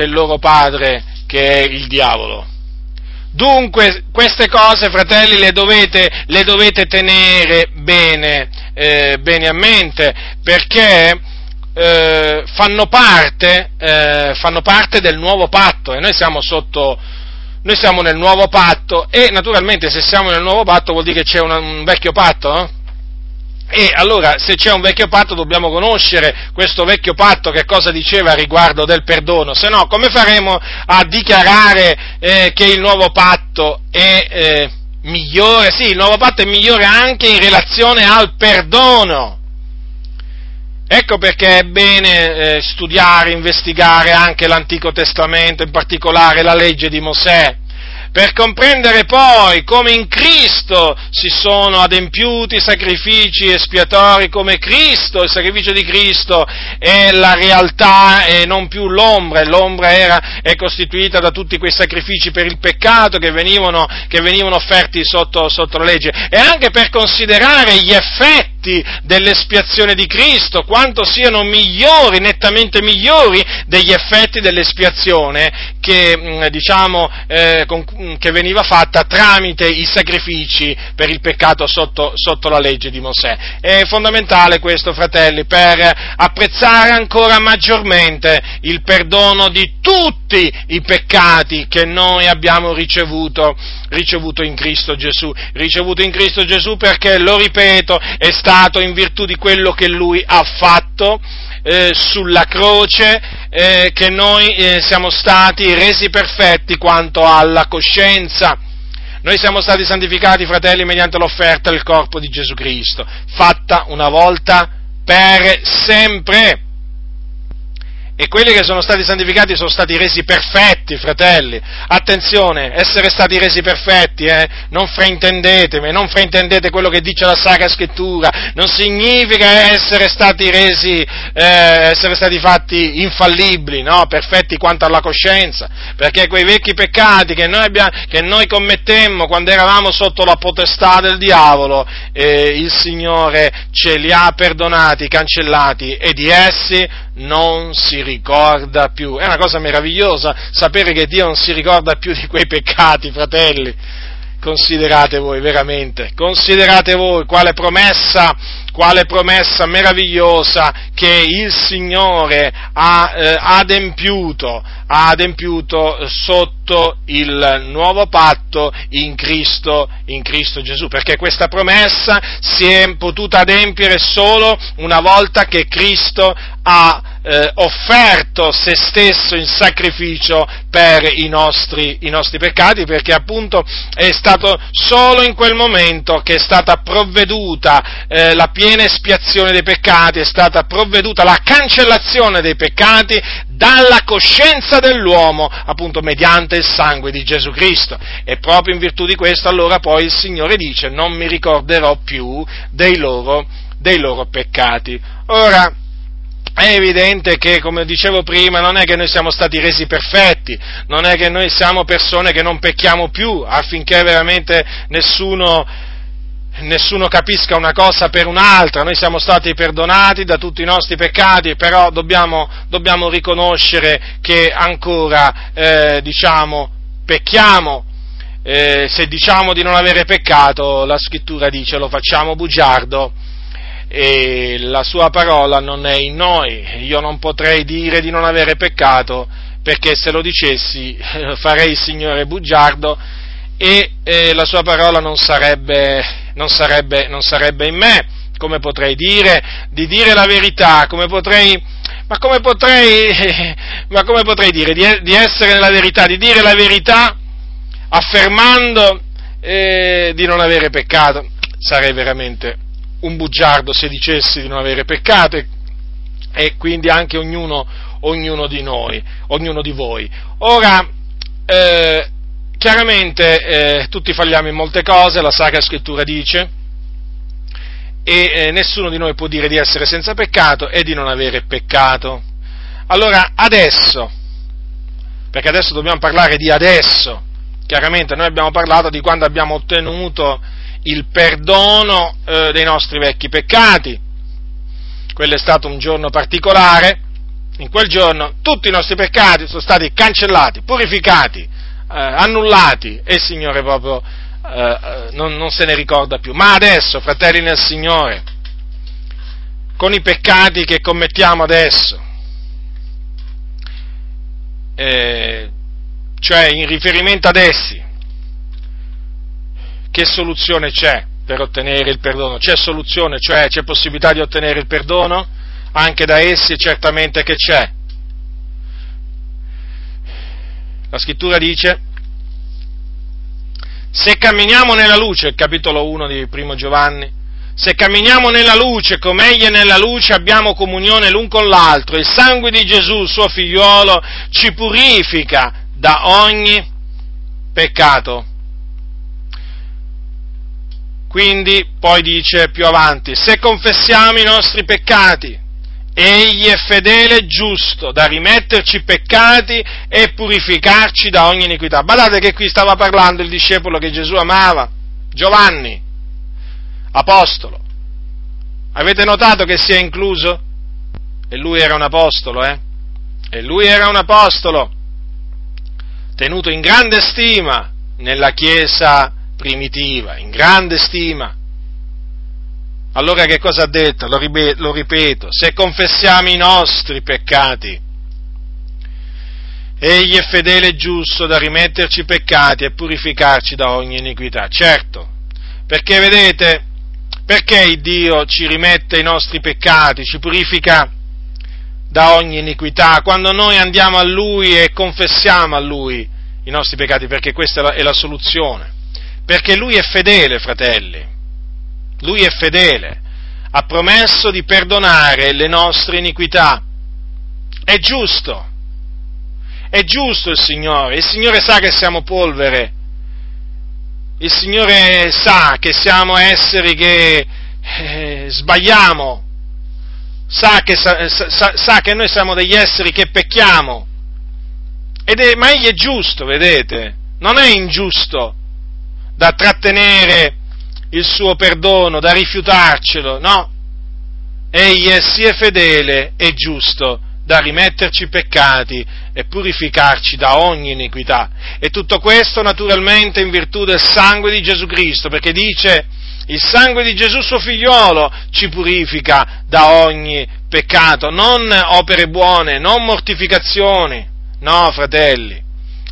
il loro padre, che è il diavolo. Dunque, queste cose, fratelli, le dovete tenere bene a mente, perché fanno parte del nuovo patto, e noi siamo nel nuovo patto, e naturalmente se siamo nel nuovo patto vuol dire che c'è un vecchio patto, no? E allora, se c'è un vecchio patto, dobbiamo conoscere questo vecchio patto, che cosa diceva riguardo del perdono, se no come faremo a dichiarare che il nuovo patto è migliore? Sì, il nuovo patto è migliore anche in relazione al perdono. Ecco perché è bene studiare, investigare anche l'Antico Testamento, in particolare la legge di Mosè, per comprendere poi come in Cristo si sono adempiuti i sacrifici espiatori, come Cristo, il sacrificio di Cristo è la realtà e non più l'ombra, e l'ombra è costituita da tutti quei sacrifici per il peccato che venivano offerti sotto la legge, e anche per considerare gli effetti dell'espiazione di Cristo, quanto siano migliori, nettamente migliori degli effetti dell'espiazione che veniva fatta tramite i sacrifici per il peccato sotto la legge di Mosè. È fondamentale questo, fratelli, per apprezzare ancora maggiormente il perdono di tutti i peccati che noi abbiamo ricevuto in Cristo Gesù, perché, lo ripeto, è stato in virtù di quello che Lui ha fatto sulla croce che noi siamo stati resi perfetti quanto alla coscienza. Noi siamo stati santificati, fratelli, mediante l'offerta del corpo di Gesù Cristo, fatta una volta per sempre. E quelli che sono stati santificati sono stati resi perfetti, fratelli. Attenzione, essere stati resi perfetti, non fraintendete quello che dice la Sacra Scrittura, non significa essere stati fatti infallibili, no, perfetti quanto alla coscienza, perché quei vecchi peccati che noi commettemmo quando eravamo sotto la potestà del diavolo, il Signore ce li ha perdonati, cancellati, e di essi non si ricorda più. È una cosa meravigliosa sapere che Dio non si ricorda più di quei peccati, fratelli. Considerate voi quale promessa meravigliosa che il Signore ha adempiuto sotto il nuovo patto in Cristo Gesù, perché questa promessa si è potuta adempiere solo una volta che Cristo ha offerto se stesso in sacrificio per i nostri peccati, perché appunto è stato solo in quel momento che è stata provveduta la piena espiazione dei peccati, è stata provveduta la cancellazione dei peccati dalla coscienza dell'uomo, appunto mediante il sangue di Gesù Cristo. E proprio in virtù di questo allora poi il Signore dice: non mi ricorderò più dei loro peccati. Ora, è evidente che, come dicevo prima, non è che noi siamo stati resi perfetti, non è che noi siamo persone che non pecchiamo più, affinché veramente nessuno capisca una cosa per un'altra. Noi siamo stati perdonati da tutti i nostri peccati, però dobbiamo riconoscere che ancora, pecchiamo. Se diciamo di non avere peccato, la Scrittura dice: lo facciamo bugiardo, e la sua parola non è in noi. Io non potrei dire di non avere peccato, perché se lo dicessi farei il Signore bugiardo e la sua parola non sarebbe in me. Come potrei dire di dire la verità? Come potrei dire di essere nella verità, di dire la verità affermando di non avere peccato? Sarei veramente un bugiardo se dicessi di non avere peccato, e quindi anche ognuno di voi. Ora, chiaramente tutti falliamo in molte cose, la Sacra Scrittura dice, e nessuno di noi può dire di essere senza peccato e di non avere peccato. Allora, adesso, perché adesso dobbiamo parlare di adesso, Chiaramente noi abbiamo parlato di quando abbiamo ottenuto il perdono dei nostri vecchi peccati. Quello è stato un giorno particolare. In quel giorno tutti i nostri peccati sono stati cancellati, purificati, annullati, e il Signore proprio non se ne ricorda più. Ma adesso, fratelli nel Signore, con i peccati che commettiamo adesso, cioè in riferimento ad essi, che soluzione c'è per ottenere il perdono? C'è soluzione, cioè c'è possibilità di ottenere il perdono anche da essi? Certamente che c'è. La scrittura dice: se camminiamo nella luce, capitolo 1 di Primo Giovanni, se camminiamo nella luce, come egli è nella luce, abbiamo comunione l'un con l'altro, il sangue di Gesù, suo figliolo, ci purifica da ogni peccato. Quindi poi dice più avanti: se confessiamo i nostri peccati, egli è fedele e giusto da rimetterci peccati e purificarci da ogni iniquità. Guardate che qui stava parlando il discepolo che Gesù amava, Giovanni, apostolo. Avete notato che si è incluso? E lui era un apostolo, E lui era un apostolo, tenuto in grande stima nella Chiesa primitiva, in grande stima. Allora che cosa ha detto? Lo ripeto: se confessiamo i nostri peccati, egli è fedele e giusto da rimetterci peccati e purificarci da ogni iniquità. Certo, perché vedete, perché Dio ci rimette i nostri peccati, ci purifica da ogni iniquità, quando noi andiamo a Lui e confessiamo a Lui i nostri peccati, perché questa è la soluzione. Perché Lui è fedele, fratelli, Lui è fedele, ha promesso di perdonare le nostre iniquità. È giusto il Signore sa che siamo polvere, il Signore sa che siamo esseri che sbagliamo, sa che noi siamo degli esseri che pecchiamo, ma Egli è giusto, vedete, non è ingiusto da trattenere il suo perdono, da rifiutarcelo, no? Egli è sì fedele e giusto da rimetterci peccati e purificarci da ogni iniquità. E tutto questo naturalmente in virtù del sangue di Gesù Cristo, perché dice: il sangue di Gesù suo figliolo ci purifica da ogni peccato, non opere buone, non mortificazioni, no, fratelli.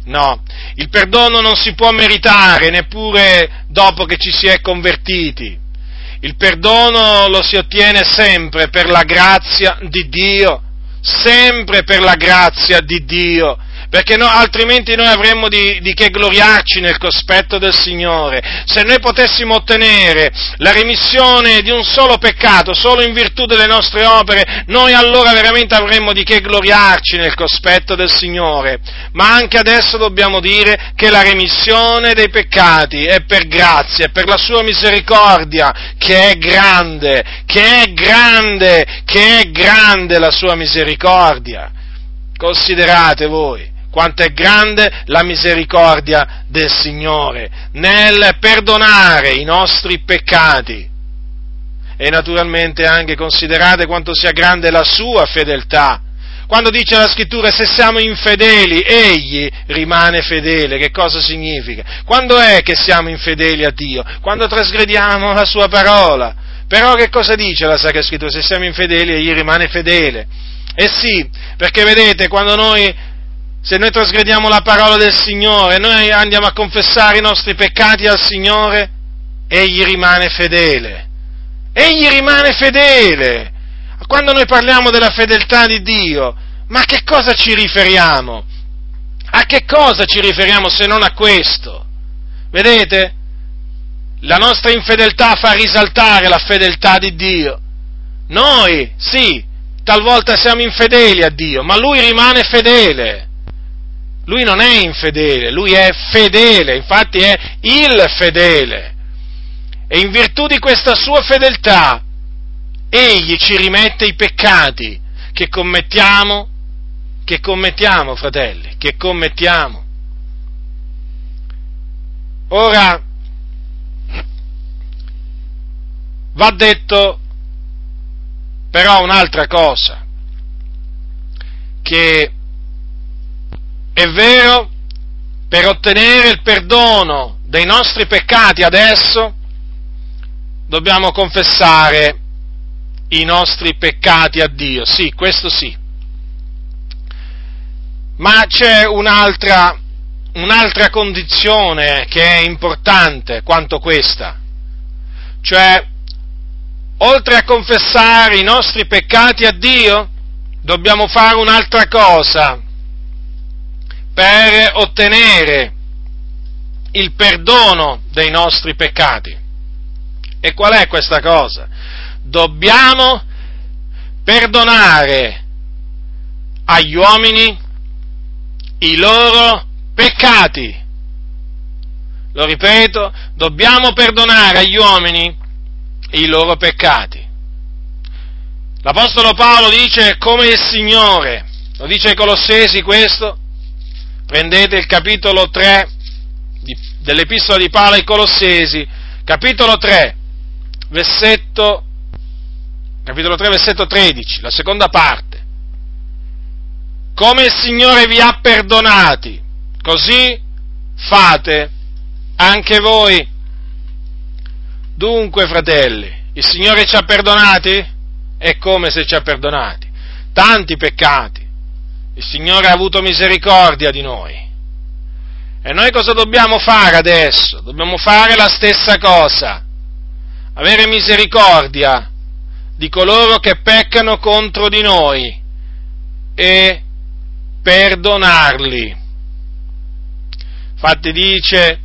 No, il perdono non si può meritare neppure dopo che ci si è convertiti. Il perdono lo si ottiene sempre per la grazia di Dio, sempre per la grazia di Dio, perché no, altrimenti noi avremmo di che gloriarci nel cospetto del Signore. Se noi potessimo ottenere la remissione di un solo peccato, solo in virtù delle nostre opere, noi allora veramente avremmo di che gloriarci nel cospetto del Signore. Ma anche adesso dobbiamo dire che la remissione dei peccati è per grazia, è per la sua misericordia, che è grande, che è grande, che è grande la sua misericordia. Considerate voi quanto è grande la misericordia del Signore nel perdonare i nostri peccati, e naturalmente anche considerate quanto sia grande la sua fedeltà. Quando dice la scrittura: se siamo infedeli, Egli rimane fedele, che cosa significa? Quando è che siamo infedeli a Dio? Quando trasgrediamo la sua parola. Però che cosa dice la Sacra Scrittura? Se siamo infedeli, Egli rimane fedele. Eh sì, perché vedete, quando se noi trasgrediamo la parola del Signore, noi andiamo a confessare i nostri peccati al Signore, Egli rimane fedele. Egli rimane fedele. Quando noi parliamo della fedeltà di Dio, ma a che cosa ci riferiamo? A che cosa ci riferiamo se non a questo? Vedete? La nostra infedeltà fa risaltare la fedeltà di Dio. Noi, sì, talvolta siamo infedeli a Dio, ma Lui rimane fedele. Lui non è infedele, Lui è fedele, infatti è il fedele. E in virtù di questa sua fedeltà, Egli ci rimette i peccati che commettiamo, fratelli, che commettiamo. Ora, va detto però un'altra cosa, che è vero, per ottenere il perdono dei nostri peccati adesso dobbiamo confessare i nostri peccati a Dio, sì, questo sì, ma c'è un'altra condizione che è importante quanto questa, cioè oltre a confessare i nostri peccati a Dio, dobbiamo fare un'altra cosa per ottenere il perdono dei nostri peccati. E qual è questa cosa? Dobbiamo perdonare agli uomini i loro peccati. Lo ripeto, dobbiamo perdonare agli uomini i loro peccati. L'Apostolo Paolo dice come il Signore, lo dice ai Colossesi questo, prendete il capitolo 3 dell'Epistola di Paolo ai Colossesi, capitolo 3, versetto 13, la seconda parte. Come il Signore vi ha perdonati, così fate anche voi. Dunque, fratelli, il Signore ci ha perdonati? È come se ci ha perdonati. Tanti peccati. Il Signore ha avuto misericordia di noi. E noi cosa dobbiamo fare adesso? Dobbiamo fare la stessa cosa. Avere misericordia di coloro che peccano contro di noi e perdonarli. Infatti dice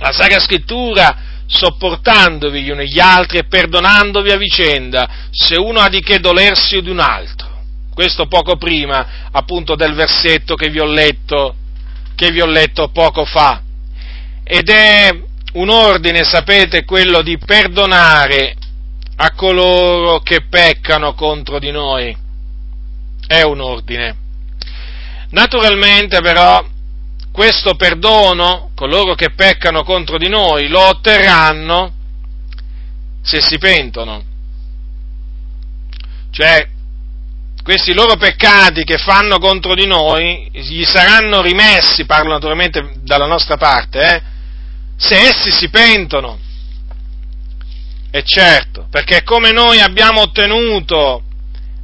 la Sacra Scrittura, sopportandovi gli uni gli altri e perdonandovi a vicenda, se uno ha di che dolersi d'un altro. Questo poco prima, appunto, del versetto che vi ho letto poco fa. Ed è un ordine, sapete, quello di perdonare a coloro che peccano contro di noi. È un ordine. Naturalmente, però, questo perdono, coloro che peccano contro di noi, lo otterranno se si pentono. Cioè, questi loro peccati che fanno contro di noi, gli saranno rimessi, parlo naturalmente dalla nostra parte, se essi si pentono. E certo, perché come noi abbiamo ottenuto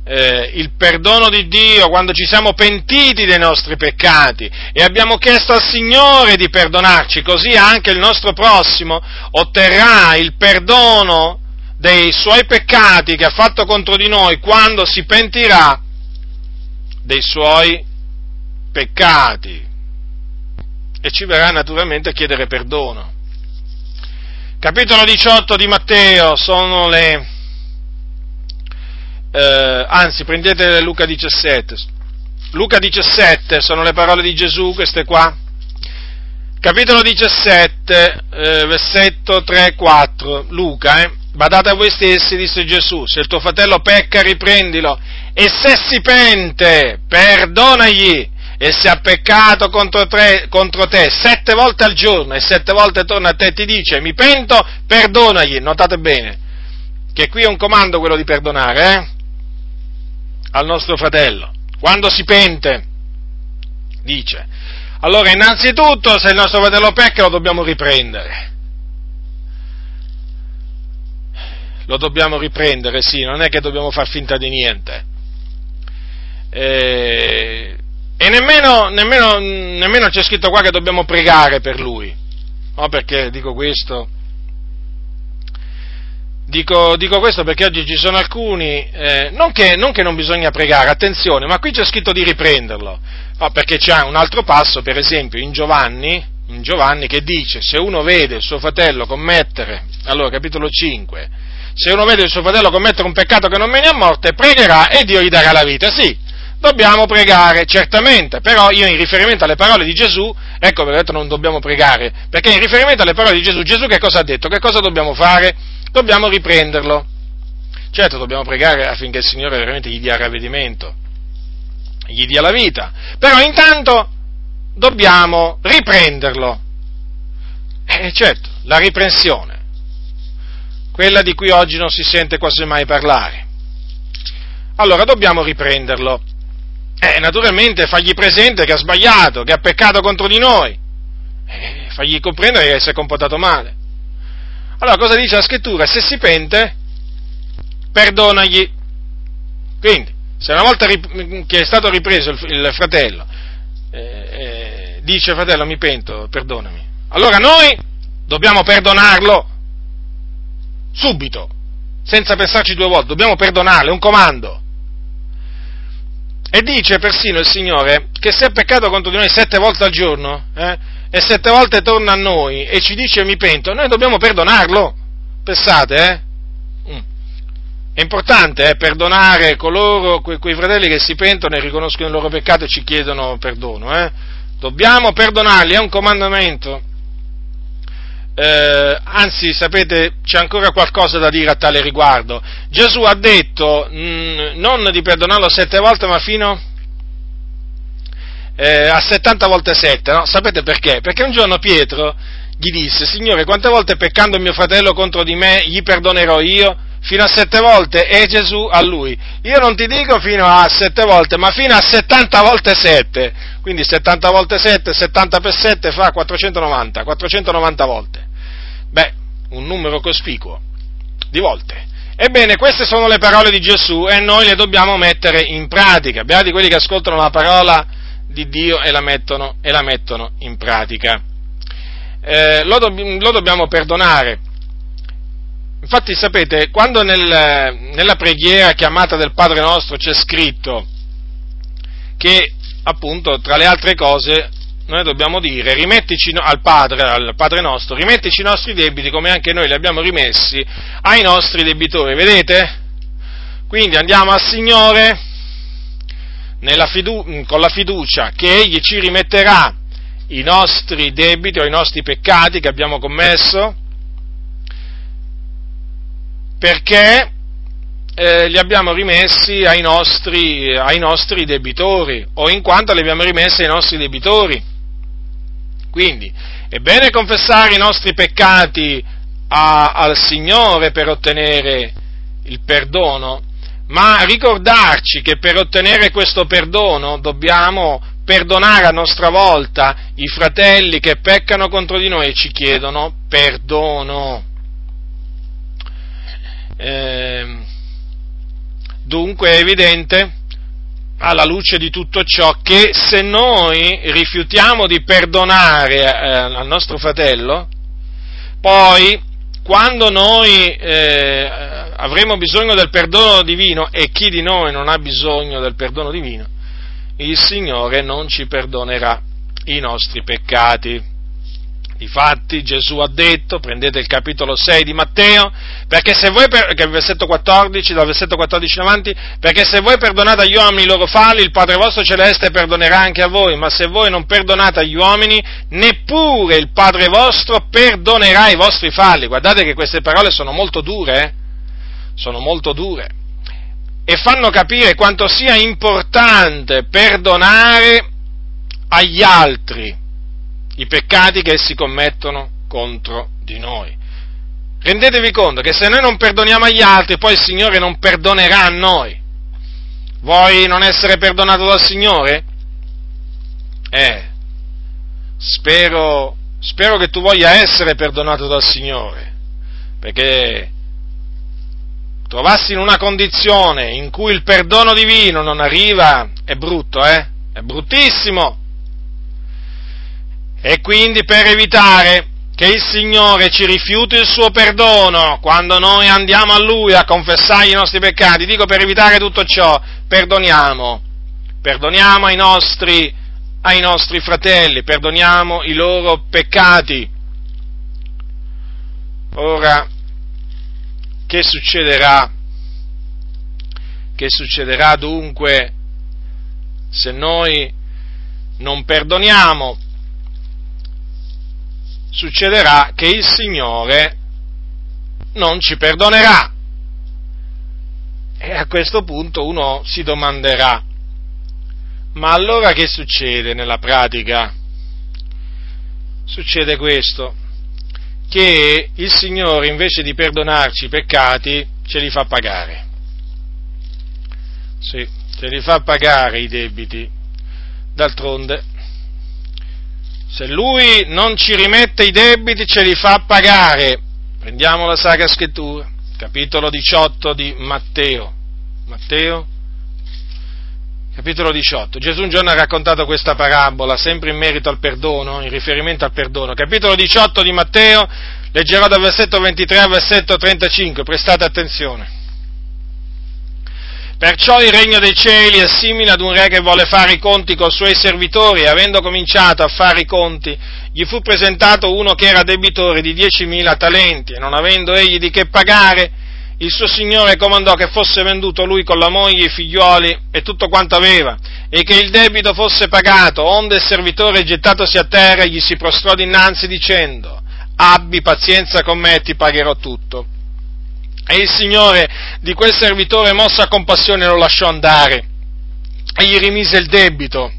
il perdono di Dio quando ci siamo pentiti dei nostri peccati e abbiamo chiesto al Signore di perdonarci, così anche il nostro prossimo otterrà il perdono dei suoi peccati che ha fatto contro di noi quando si pentirà dei suoi peccati e ci verrà naturalmente a chiedere perdono. Capitolo 18 di Matteo, sono le prendete Luca 17. Luca 17 sono le parole di Gesù, queste qua. Capitolo 17, versetto 3-4. Luca, badate a voi stessi, disse Gesù, se il tuo fratello pecca, riprendilo, e se si pente, perdonagli, e se ha peccato contro te 7 volte al giorno, e 7 volte torna a te e ti dice, mi pento, perdonagli. Notate bene, che qui è un comando quello di perdonare, al nostro fratello, quando si pente, dice. Allora, innanzitutto, se il nostro fratello pecca, lo dobbiamo riprendere, sì, non è che dobbiamo far finta di niente, e nemmeno c'è scritto qua che dobbiamo pregare per lui, no, perché dico questo perché oggi ci sono alcuni, non che non bisogna pregare, attenzione, ma qui c'è scritto di riprenderlo, no, perché c'è un altro passo, per esempio, in Giovanni che dice, se uno vede il suo fratello commettere, allora capitolo 5, se uno vede il suo fratello commettere un peccato che non mena a morte, pregherà e Dio gli darà la vita. Sì, dobbiamo pregare, certamente, però io in riferimento alle parole di Gesù, ecco, perché ho detto non dobbiamo pregare, perché in riferimento alle parole di Gesù che cosa ha detto? Che cosa dobbiamo fare? Dobbiamo riprenderlo. Certo, dobbiamo pregare affinché il Signore veramente gli dia ravvedimento, gli dia la vita, però intanto dobbiamo riprenderlo, Certo, la riprensione, quella di cui oggi non si sente quasi mai parlare. Allora dobbiamo riprenderlo, naturalmente fargli presente che ha sbagliato, che ha peccato contro di noi, fargli comprendere che si è comportato male. Allora cosa dice la scrittura? Se si pente, perdonagli. Quindi, se una volta che è stato ripreso il fratello, dice fratello mi pento, perdonami, allora noi dobbiamo perdonarlo subito, senza pensarci due volte, dobbiamo perdonarlo, è un comando. E dice persino il Signore che se è peccato contro di noi 7 volte al giorno, e 7 volte torna a noi e ci dice mi pento, noi dobbiamo perdonarlo. Pensate, È importante perdonare quei fratelli che si pentono e riconoscono il loro peccato e ci chiedono perdono. Dobbiamo perdonarli, è un comandamento. Anzi, sapete, c'è ancora qualcosa da dire a tale riguardo. Gesù ha detto non di perdonarlo 7 volte, ma fino a 70 volte 7, no? Sapete perché? Perché un giorno Pietro gli disse: Signore, quante volte peccando mio fratello contro di me gli perdonerò io? Fino a 7 volte? E Gesù a lui: io non ti dico fino a 7 volte, ma fino a 70 volte 7. Quindi 70 volte 7, 70 per 7 fa 490, 490 volte. Beh, un numero cospicuo di volte. Ebbene, queste sono le parole di Gesù e noi le dobbiamo mettere in pratica. Beati quelli che ascoltano la parola di Dio e la mettono in pratica. Lo dobbiamo perdonare. Infatti, sapete, quando nella preghiera chiamata del Padre nostro c'è scritto che, appunto, tra le altre cose, noi dobbiamo dire: rimettici al Padre nostro, rimettici i nostri debiti come anche noi li abbiamo rimessi ai nostri debitori. Vedete? Quindi andiamo al Signore con la fiducia che Egli ci rimetterà i nostri debiti o i nostri peccati che abbiamo commesso, perché li abbiamo rimessi ai nostri debitori, o in quanto li abbiamo rimessi ai nostri debitori. Quindi è bene confessare i nostri peccati al Signore per ottenere il perdono, ma ricordarci che per ottenere questo perdono dobbiamo perdonare a nostra volta i fratelli che peccano contro di noi e ci chiedono perdono. Dunque è evidente, alla luce di tutto ciò, che se noi rifiutiamo di perdonare al nostro fratello, poi quando noi avremo bisogno del perdono divino, e chi di noi non ha bisogno del perdono divino, il Signore non ci perdonerà i nostri peccati. Difatti Gesù ha detto, prendete il capitolo 6 di Matteo, che è il versetto 14, dal versetto 14 in avanti, perché se voi perdonate agli uomini i loro falli, il Padre vostro celeste perdonerà anche a voi, ma se voi non perdonate agli uomini, neppure il Padre vostro perdonerà i vostri falli. Guardate che queste parole sono molto dure, e fanno capire quanto sia importante perdonare agli altri i peccati che essi commettono contro di noi. Rendetevi conto che se noi non perdoniamo agli altri, poi il Signore non perdonerà a noi. Vuoi non essere perdonato dal Signore? Spero che tu voglia essere perdonato dal Signore, perché trovarsi in una condizione in cui il perdono divino non arriva è brutto, è bruttissimo. E quindi per evitare che il Signore ci rifiuti il suo perdono quando noi andiamo a Lui a confessargli i nostri peccati, per evitare tutto ciò, perdoniamo ai nostri fratelli, perdoniamo i loro peccati. Ora, che succederà? Che succederà dunque se noi non perdoniamo? Succederà che il Signore non ci perdonerà, e a questo punto uno si domanderà: ma allora che succede nella pratica? Succede questo: che il Signore, invece di perdonarci i peccati, ce li fa pagare. Sì, ce li fa pagare i debiti. D'altronde, se Lui non ci rimette i debiti, ce li fa pagare. Prendiamo la Sacra Scrittura, capitolo 18 di Matteo. Matteo, capitolo 18. Gesù un giorno ha raccontato questa parabola, sempre in merito al perdono, in riferimento al perdono. Capitolo 18 di Matteo, leggerò dal versetto 23 al versetto 35, prestate attenzione. Perciò il regno dei cieli è simile ad un re che vuole fare i conti coi suoi servitori, e avendo cominciato a fare i conti, gli fu presentato uno che era debitore di 10.000 talenti, e non avendo egli di che pagare, il suo signore comandò che fosse venduto lui con la moglie, i figliuoli e tutto quanto aveva, e che il debito fosse pagato, onde il servitore, gettatosi a terra, gli si prostrò dinanzi dicendo: abbi pazienza con me e ti pagherò tutto. E il Signore di quel servitore, mosso a compassione, lo lasciò andare e gli rimise il debito.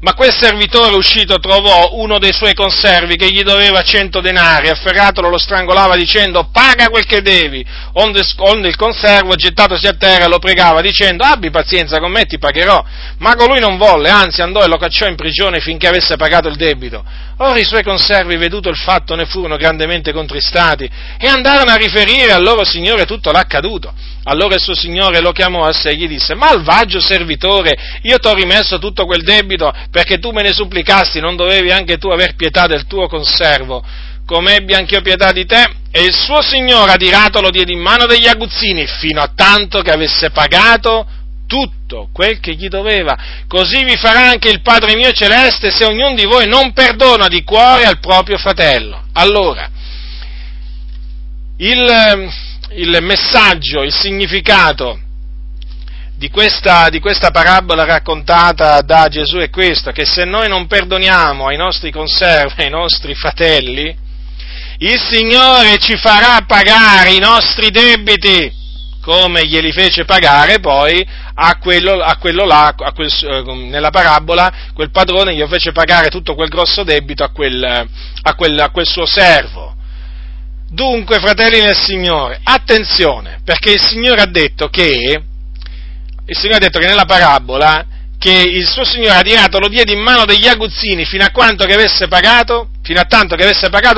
Ma quel servitore uscito trovò uno dei suoi conservi che gli doveva 100 denari, afferratolo lo strangolava dicendo: paga quel che devi. Onde il conservo, gettatosi a terra, lo pregava dicendo: abbi pazienza con me e ti pagherò. Ma colui non volle, anzi andò e lo cacciò in prigione finché avesse pagato il debito. Ora i suoi conservi, veduto il fatto, ne furono grandemente contristati e andarono a riferire al loro signore tutto l'accaduto. Allora il suo signore lo chiamò a sé e gli disse: malvagio servitore, io t'ho rimesso tutto quel debito perché tu me ne supplicasti, non dovevi anche tu aver pietà del tuo conservo, come ebbi anch'io pietà di te? E il suo signore, adirato, lo diede in mano degli aguzzini, fino a tanto che avesse pagato tutto quel che gli doveva. Così vi farà anche il Padre mio celeste, se ognuno di voi non perdona di cuore al proprio fratello. Allora, il messaggio, il significato di questa parabola raccontata da Gesù è questo: che se noi non perdoniamo ai nostri conservi, ai nostri fratelli, il Signore ci farà pagare i nostri debiti, come glieli fece pagare poi nella parabola, quel padrone gli fece pagare tutto quel grosso debito a quel suo servo. Dunque, fratelli nel Signore, attenzione, perché il Signore ha detto che nella parabola che il suo Signore adirato lo diede in mano degli aguzzini fino a tanto che avesse pagato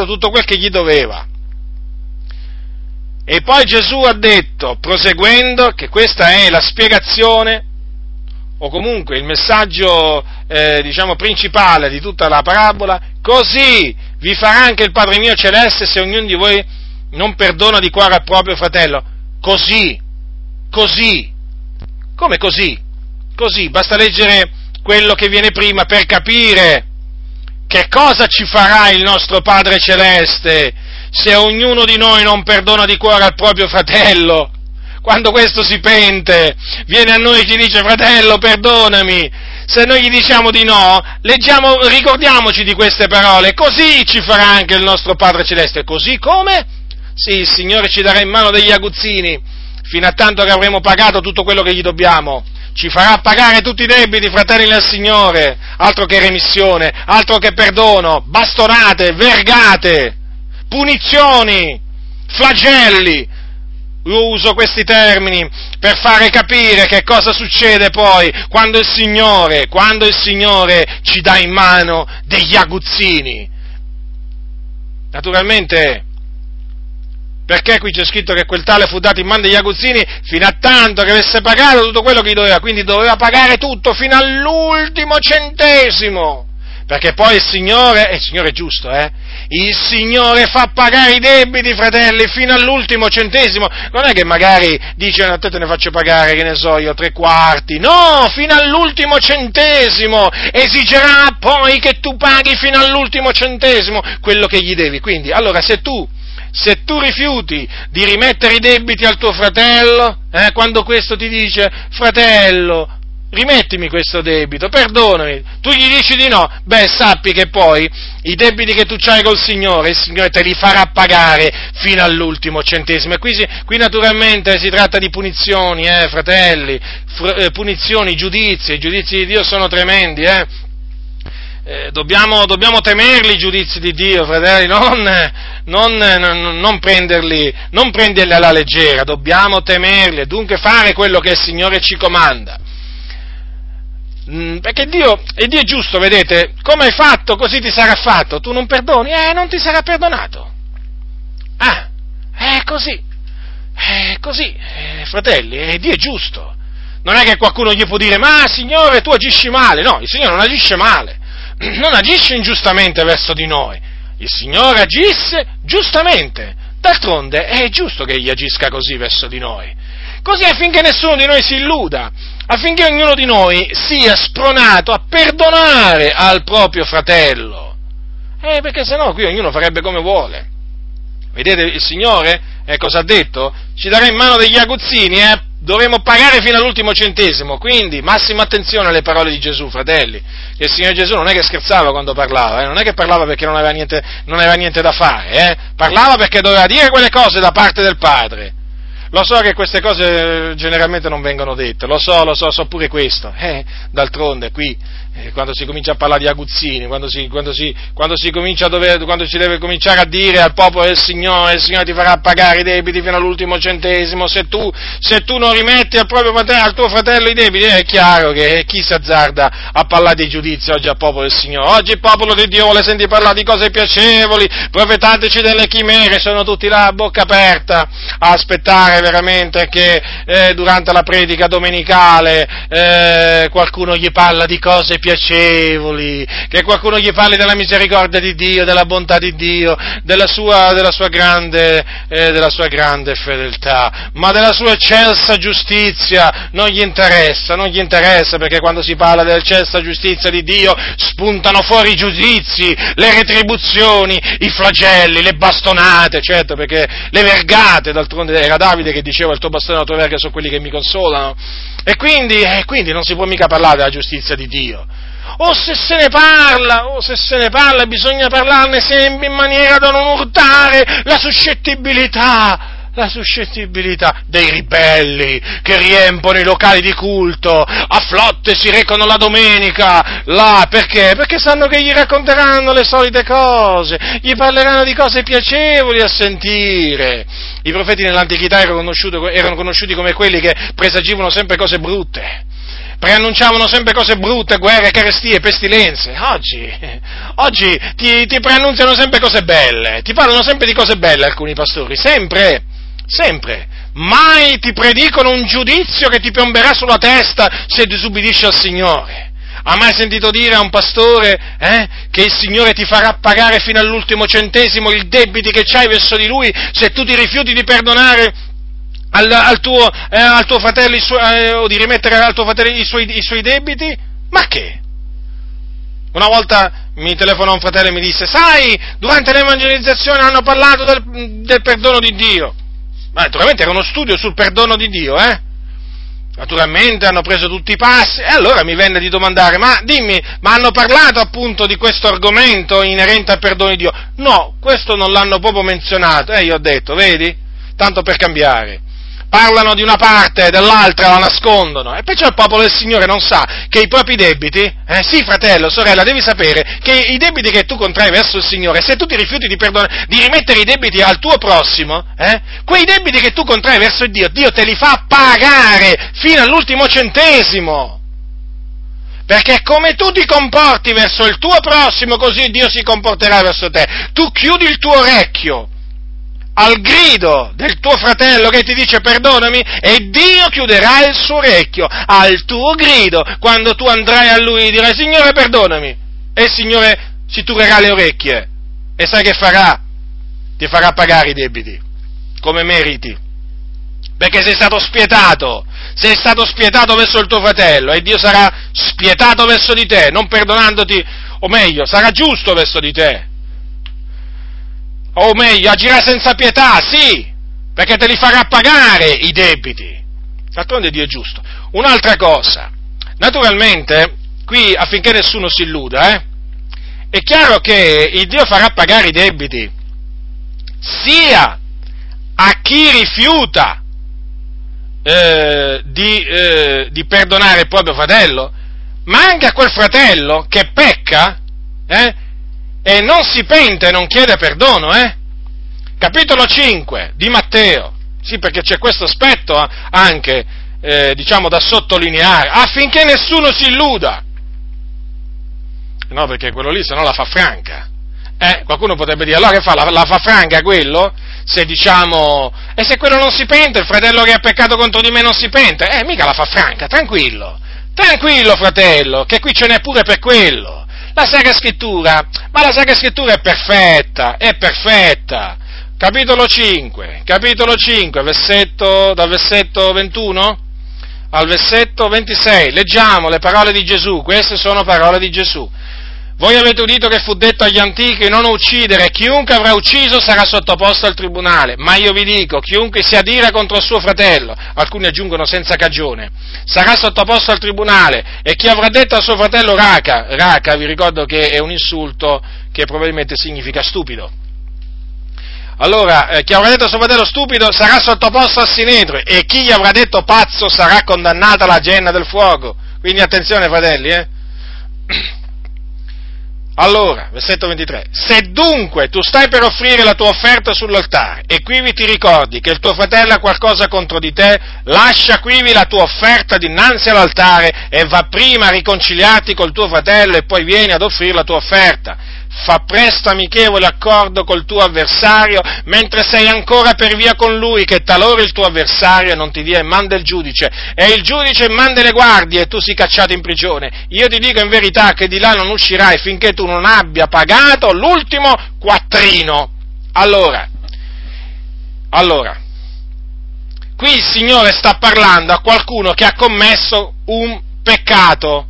tutto quel che gli doveva. E poi Gesù ha detto, proseguendo, che questa è la spiegazione, o comunque il messaggio principale di tutta la parabola: così vi farà anche il Padre mio celeste se ognuno di voi non perdona di cuore al proprio fratello. Così. Come così? Così, basta leggere quello che viene prima per capire che cosa ci farà il nostro Padre Celeste se ognuno di noi non perdona di cuore al proprio fratello. Quando questo si pente, viene a noi e ci dice: fratello, perdonami. Se noi gli diciamo di no, ricordiamoci di queste parole: così ci farà anche il nostro Padre Celeste. Così come? Sì, il Signore ci darà in mano degli aguzzini fino a tanto che avremo pagato tutto quello che gli dobbiamo. Ci farà pagare tutti i debiti, fratelli del Signore. Altro che remissione, altro che perdono, bastonate, vergate, punizioni, flagelli. Io uso questi termini per fare capire che cosa succede poi quando il Signore ci dà in mano degli aguzzini. Naturalmente, perché qui c'è scritto che quel tale fu dato in mano degli aguzzini fino a tanto che avesse pagato tutto quello che gli doveva, quindi doveva pagare tutto fino all'ultimo centesimo, perché poi il Signore è giusto, il Signore fa pagare i debiti, fratelli, fino all'ultimo centesimo. Non è che magari dice: a te ne faccio pagare, che ne so io, 3/4, no, fino all'ultimo centesimo, esigerà poi che tu paghi fino all'ultimo centesimo quello che gli devi. Quindi, allora, se tu rifiuti di rimettere i debiti al tuo fratello, quando questo ti dice: fratello, rimettimi questo debito, perdonami, tu gli dici di no, sappi che poi i debiti che tu c'hai col Signore, il Signore te li farà pagare fino all'ultimo centesimo. E qui naturalmente si tratta di punizioni, fratelli, punizioni, giudizi. I giudizi di Dio sono tremendi. Dobbiamo temerli i giudizi di Dio, fratelli, non prenderli alla leggera, dobbiamo temerli e dunque fare quello che il Signore ci comanda. Perché Dio è giusto, vedete, come hai fatto così ti sarà fatto, tu non perdoni, non ti sarà perdonato. È così, fratelli, Dio è giusto. Non è che qualcuno gli può dire, ma Signore tu agisci male, no, il Signore non agisce male. Non agisce ingiustamente verso di noi, il Signore agisse giustamente, d'altronde è giusto che egli agisca così verso di noi, così affinché nessuno di noi si illuda, affinché ognuno di noi sia spronato a perdonare al proprio fratello, perché sennò qui ognuno farebbe come vuole. Vedete il Signore, cosa ha detto? Ci darà in mano degli aguzzini, dovremo pagare fino all'ultimo centesimo, quindi massima attenzione alle parole di Gesù, fratelli, che il Signore Gesù non è che scherzava quando parlava, non è che parlava perché non aveva niente da fare, parlava perché doveva dire quelle cose da parte del Padre. Lo so che queste cose generalmente non vengono dette, lo so pure questo, d'altronde qui, quando si comincia a parlare di aguzzini, quando si deve cominciare a dire al popolo del Signore, il Signore ti farà pagare i debiti fino all'ultimo centesimo, se tu non rimetti al tuo fratello i debiti, è chiaro che chi si azzarda a parlare dei giudizi oggi al popolo del Signore, oggi il popolo di Dio vuole sentire parlare di cose piacevoli, profetateci delle chimere, sono tutti là a bocca aperta, a aspettare veramente che durante la predica domenicale qualcuno gli parla di cose piacevoli, che qualcuno gli parli della misericordia di Dio, della bontà di Dio, della sua grande fedeltà, ma della sua eccelsa giustizia non gli interessa, perché quando si parla dell'eccelsa giustizia di Dio spuntano fuori i giudizi, le retribuzioni, i flagelli, le bastonate, certo, perché le vergate, d'altronde era Davide che diceva il tuo bastone e la tua verga sono quelli che mi consolano, e quindi non si può mica parlare della giustizia di Dio. O se se ne parla, bisogna parlarne sempre in maniera da non urtare la suscettibilità dei ribelli che riempono i locali di culto, a flotte si recano la domenica, là, perché? Perché sanno che gli racconteranno le solite cose, gli parleranno di cose piacevoli a sentire. I profeti nell'antichità erano conosciuti come quelli che presagivano sempre cose brutte, preannunciavano sempre cose brutte, guerre, carestie, pestilenze. Oggi ti preannunziano sempre cose belle, ti parlano sempre di cose belle alcuni pastori, sempre, mai ti predicono un giudizio che ti piomberà sulla testa se disubbidisci al Signore. Ha mai sentito dire a un pastore che il Signore ti farà pagare fino all'ultimo centesimo i debiti che c'hai verso di Lui se tu ti rifiuti di perdonare al tuo fratello o di rimettere al tuo fratello i suoi debiti? Ma che? Una volta mi telefonò un fratello e mi disse, sai, durante l'evangelizzazione hanno parlato del perdono di Dio. Ma naturalmente era uno studio sul perdono di Dio, Naturalmente hanno preso tutti i passi, e allora mi venne di domandare, ma dimmi, ma hanno parlato appunto di questo argomento inerente al perdono di Dio? No, questo non l'hanno proprio menzionato, io ho detto, vedi, tanto per cambiare. Parlano di una parte, dell'altra la nascondono, e perciò il popolo del Signore non sa che i propri debiti, sì fratello, sorella, devi sapere che i debiti che tu contrai verso il Signore, se tu ti rifiuti di rimettere i debiti al tuo prossimo, quei debiti che tu contrai verso Dio te li fa pagare fino all'ultimo centesimo, perché come tu ti comporti verso il tuo prossimo, così Dio si comporterà verso te. Tu chiudi il tuo orecchio al grido del tuo fratello che ti dice perdonami, e Dio chiuderà il suo orecchio al tuo grido quando tu andrai a lui e dirai Signore perdonami, e il Signore si turerà le orecchie, e sai che farà? Ti farà pagare i debiti come meriti, perché sei stato spietato verso il tuo fratello, e Dio sarà spietato verso di te, non perdonandoti, o meglio, sarà giusto verso di te, o meglio, agirà senza pietà, sì, perché te li farà pagare i debiti. D'altronde Dio è giusto. Un'altra cosa, naturalmente, qui affinché nessuno si illuda, è chiaro che il Dio farà pagare i debiti sia a chi rifiuta di perdonare il proprio fratello, ma anche a quel fratello che pecca E non si pente, non chiede perdono, Capitolo 5 di Matteo, sì, perché c'è questo aspetto anche, da sottolineare, affinché nessuno si illuda. No, perché quello lì se no la fa franca. Qualcuno potrebbe dire, allora che fa? La fa franca quello? E se quello non si pente, il fratello che ha peccato contro di me non si pente? Mica la fa franca, tranquillo. Tranquillo, fratello, che qui ce n'è pure per quello. La Sacra Scrittura è perfetta, Capitolo 5, dal versetto 21 al versetto 26, leggiamo le parole di Gesù, queste sono parole di Gesù. Voi avete udito che fu detto agli antichi: non uccidere, chiunque avrà ucciso sarà sottoposto al tribunale, ma io vi dico, chiunque si adira contro il suo fratello, alcuni aggiungono senza cagione, sarà sottoposto al tribunale, e chi avrà detto al suo fratello raca, vi ricordo che è un insulto che probabilmente significa stupido, allora chi avrà detto al suo fratello stupido sarà sottoposto al sinedrio, e chi gli avrà detto pazzo sarà condannato alla genna del fuoco, quindi attenzione fratelli, Allora, versetto 23, se dunque tu stai per offrire la tua offerta sull'altare e quivi ti ricordi che il tuo fratello ha qualcosa contro di te, lascia quivi la tua offerta dinanzi all'altare e va prima a riconciliarti col tuo fratello e poi vieni ad offrire la tua offerta. Fa presto amichevole accordo col tuo avversario, mentre sei ancora per via con lui, che talora il tuo avversario non ti dia in man del giudice, e il giudice in man delle guardie, e tu sii cacciato in prigione. Io ti dico in verità che di là non uscirai finché tu non abbia pagato l'ultimo quattrino. Allora, qui il Signore sta parlando a qualcuno che ha commesso un peccato,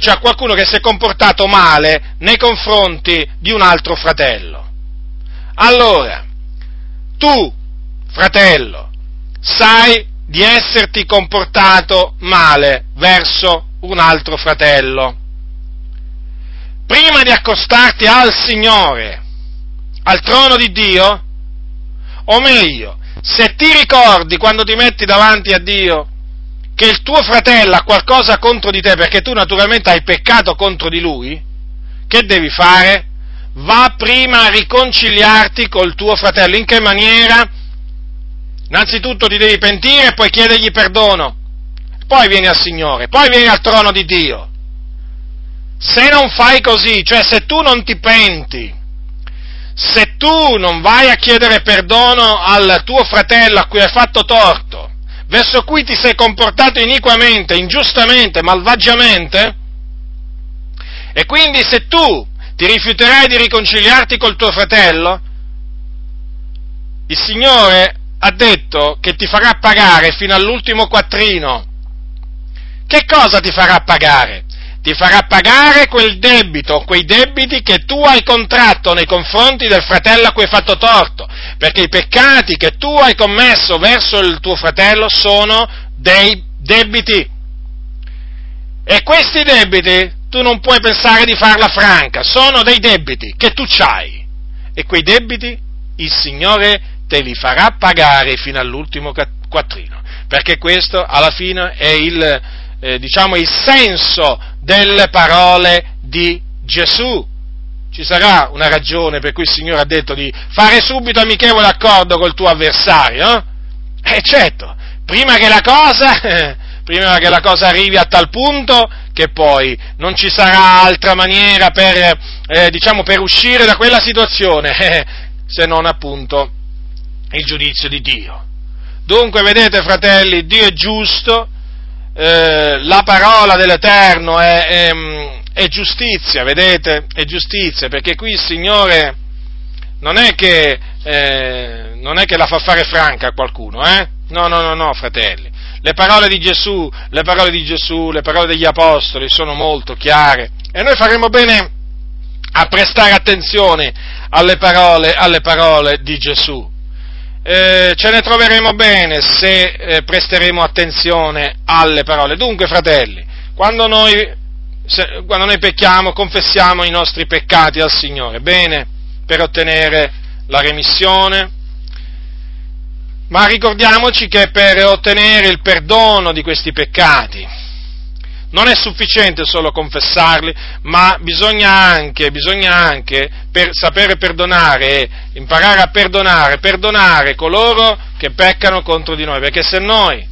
cioè qualcuno che si è comportato male nei confronti di un altro fratello. Allora, tu, fratello, sai di esserti comportato male verso un altro fratello. Prima di accostarti al Signore, al trono di Dio, o meglio, se ti ricordi quando ti metti davanti a Dio che il tuo fratello ha qualcosa contro di te, perché tu naturalmente hai peccato contro di lui, che devi fare? Va prima a riconciliarti col tuo fratello. In che maniera? Innanzitutto ti devi pentire e poi chiedergli perdono, poi vieni al Signore, poi vieni al trono di Dio. Se non fai così, cioè se tu non ti penti, se tu non vai a chiedere perdono al tuo fratello a cui hai fatto torto, verso cui ti sei comportato iniquamente, ingiustamente, malvagiamente, e quindi se tu ti rifiuterai di riconciliarti col tuo fratello, il Signore ha detto che ti farà pagare fino all'ultimo quattrino. Che cosa ti farà pagare? Ti farà pagare quel debito, quei debiti che tu hai contratto nei confronti del fratello a cui hai fatto torto, perché i peccati che tu hai commesso verso il tuo fratello sono dei debiti, e questi debiti tu non puoi pensare di farla franca, sono dei debiti che tu c'hai, e quei debiti il Signore te li farà pagare fino all'ultimo quattrino, perché questo alla fine è il senso delle parole di Gesù. Ci sarà una ragione per cui il Signore ha detto di fare subito amichevole accordo col tuo avversario? Certo, prima che la cosa arrivi a tal punto che poi non ci sarà altra maniera per uscire da quella situazione, se non appunto il giudizio di Dio. Dunque, vedete fratelli, Dio è giusto, la parola dell'Eterno è giustizia, vedete? È giustizia, perché qui il Signore non è che la fa fare franca a qualcuno, No, fratelli. Le parole di Gesù, le parole degli Apostoli sono molto chiare, e noi faremo bene a prestare attenzione alle parole di Gesù. Ce ne troveremo bene se presteremo attenzione alle parole. Dunque, fratelli, quando noi pecchiamo, confessiamo i nostri peccati al Signore, bene, per ottenere la remissione, ma ricordiamoci che per ottenere il perdono di questi peccati non è sufficiente solo confessarli, ma bisogna anche per sapere perdonare e imparare a perdonare coloro che peccano contro di noi, perché se noi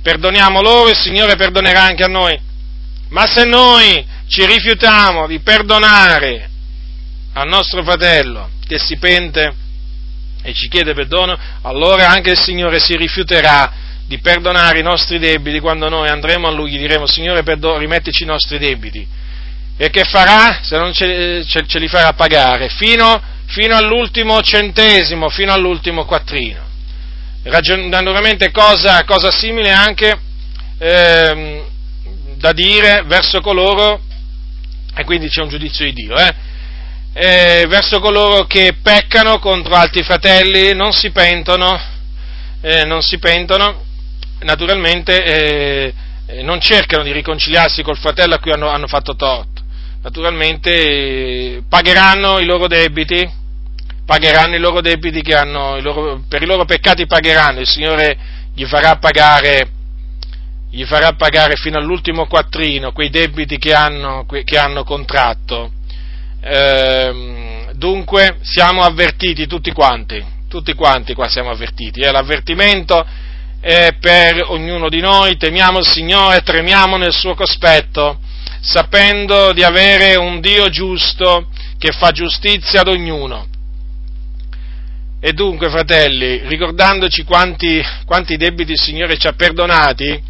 perdoniamo loro, il Signore perdonerà anche a noi. Ma se noi ci rifiutiamo di perdonare al nostro fratello che si pente e ci chiede perdono, allora anche il Signore si rifiuterà di perdonare i nostri debiti quando noi andremo a Lui, gli diremo: Signore, rimettici i nostri debiti. E che farà? Se non ce li farà pagare fino all'ultimo centesimo, fino all'ultimo quattrino. Naturalmente cosa simile anche da dire verso coloro, e quindi c'è un giudizio di Dio, verso coloro che peccano contro altri fratelli, non si pentono, naturalmente non cercano di riconciliarsi col fratello a cui hanno fatto torto, naturalmente pagheranno i loro debiti che hanno, per i loro peccati pagheranno, il Signore gli farà pagare fino all'ultimo quattrino quei debiti che hanno contratto. Dunque siamo avvertiti tutti quanti qua siamo avvertiti, l'avvertimento è per ognuno di noi: temiamo il Signore, tremiamo nel suo cospetto, sapendo di avere un Dio giusto che fa giustizia ad ognuno. E dunque, fratelli, ricordandoci quanti debiti il Signore ci ha perdonati,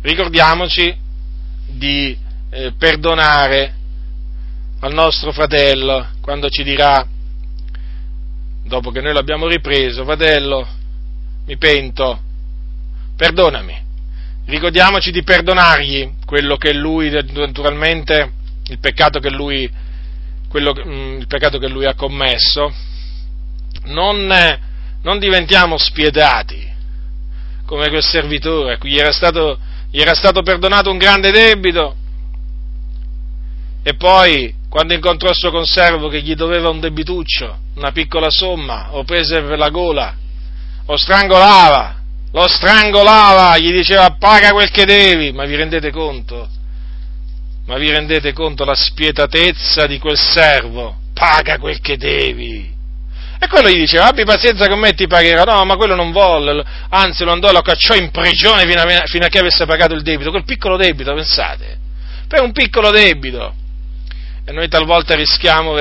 ricordiamoci di perdonare al nostro fratello quando ci dirà, dopo che noi l'abbiamo ripreso: fratello, mi pento, perdonami. Ricordiamoci di perdonargli quello che lui, naturalmente, il peccato che lui ha commesso. Non diventiamo spietati come quel servitore a cui gli era stato perdonato un grande debito, e poi, quando incontrò il suo conservo che gli doveva un debituccio, una piccola somma, o prese per la gola, lo strangolava, gli diceva: paga quel che devi. Ma vi rendete conto? Ma vi rendete conto la spietatezza di quel servo? Paga quel che devi. E quello gli diceva: abbi pazienza con me, ti pagherò. No, ma quello non volle, anzi lo andò, lo cacciò in prigione fino a che avesse pagato il debito, quel piccolo debito, pensate, per un piccolo debito. E noi talvolta rischiamo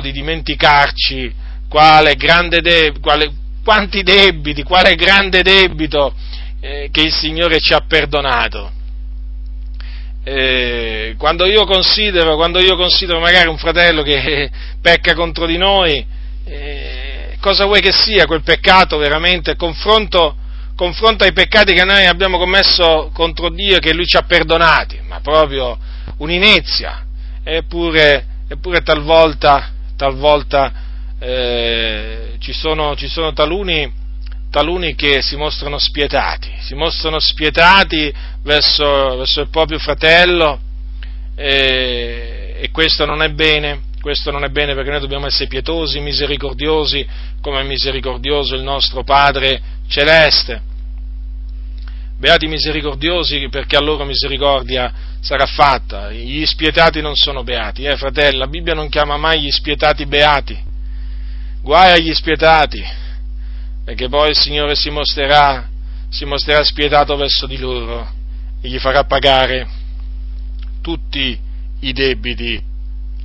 di dimenticarci quale grande debito che il Signore ci ha perdonato. Quando io considero magari un fratello che pecca contro di noi, cosa vuoi che sia quel peccato veramente? Confronto ai peccati che noi abbiamo commesso contro Dio e che Lui ci ha perdonati, ma proprio un'inezia. Eppure talvolta ci sono taluni che si mostrano spietati verso il proprio fratello, e questo non è bene, perché noi dobbiamo essere pietosi, misericordiosi, come è misericordioso il nostro Padre Celeste. Beati i misericordiosi, perché a loro misericordia sarà fatta. Gli spietati non sono beati, fratelli, la Bibbia non chiama mai gli spietati beati. Guai agli spietati, perché poi il Signore si mostrerà spietato verso di loro e gli farà pagare tutti i debiti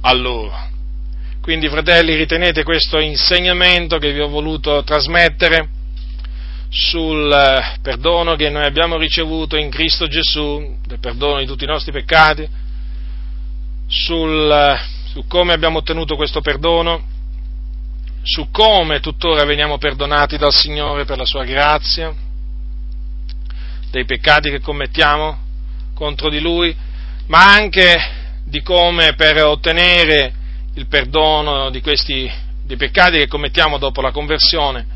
a loro. Quindi, fratelli, ritenete questo insegnamento che vi ho voluto trasmettere sul perdono che noi abbiamo ricevuto in Cristo Gesù, del perdono di tutti i nostri peccati, su come abbiamo ottenuto questo perdono, su come tuttora veniamo perdonati dal Signore per la sua grazia, dei peccati che commettiamo contro di Lui, ma anche di come, per ottenere il perdono di questi dei peccati che commettiamo dopo la conversione,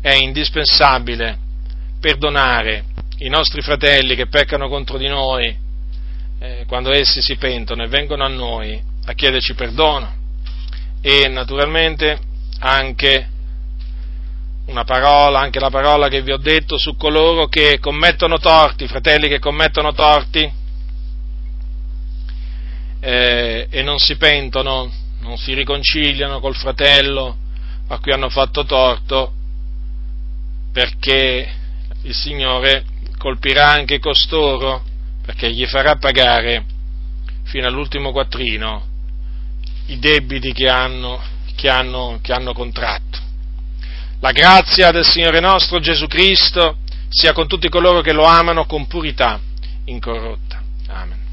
è indispensabile perdonare i nostri fratelli che peccano contro di noi, quando essi si pentono e vengono a noi a chiederci perdono, e naturalmente anche una parola, anche la parola che vi ho detto su coloro che commettono torti, fratelli che commettono torti e non si pentono, non si riconciliano col fratello a cui hanno fatto torto, perché il Signore colpirà anche costoro, perché gli farà pagare fino all'ultimo quattrino i debiti che hanno contratto. La grazia del Signore nostro Gesù Cristo sia con tutti coloro che lo amano con purità incorrotta. Amen.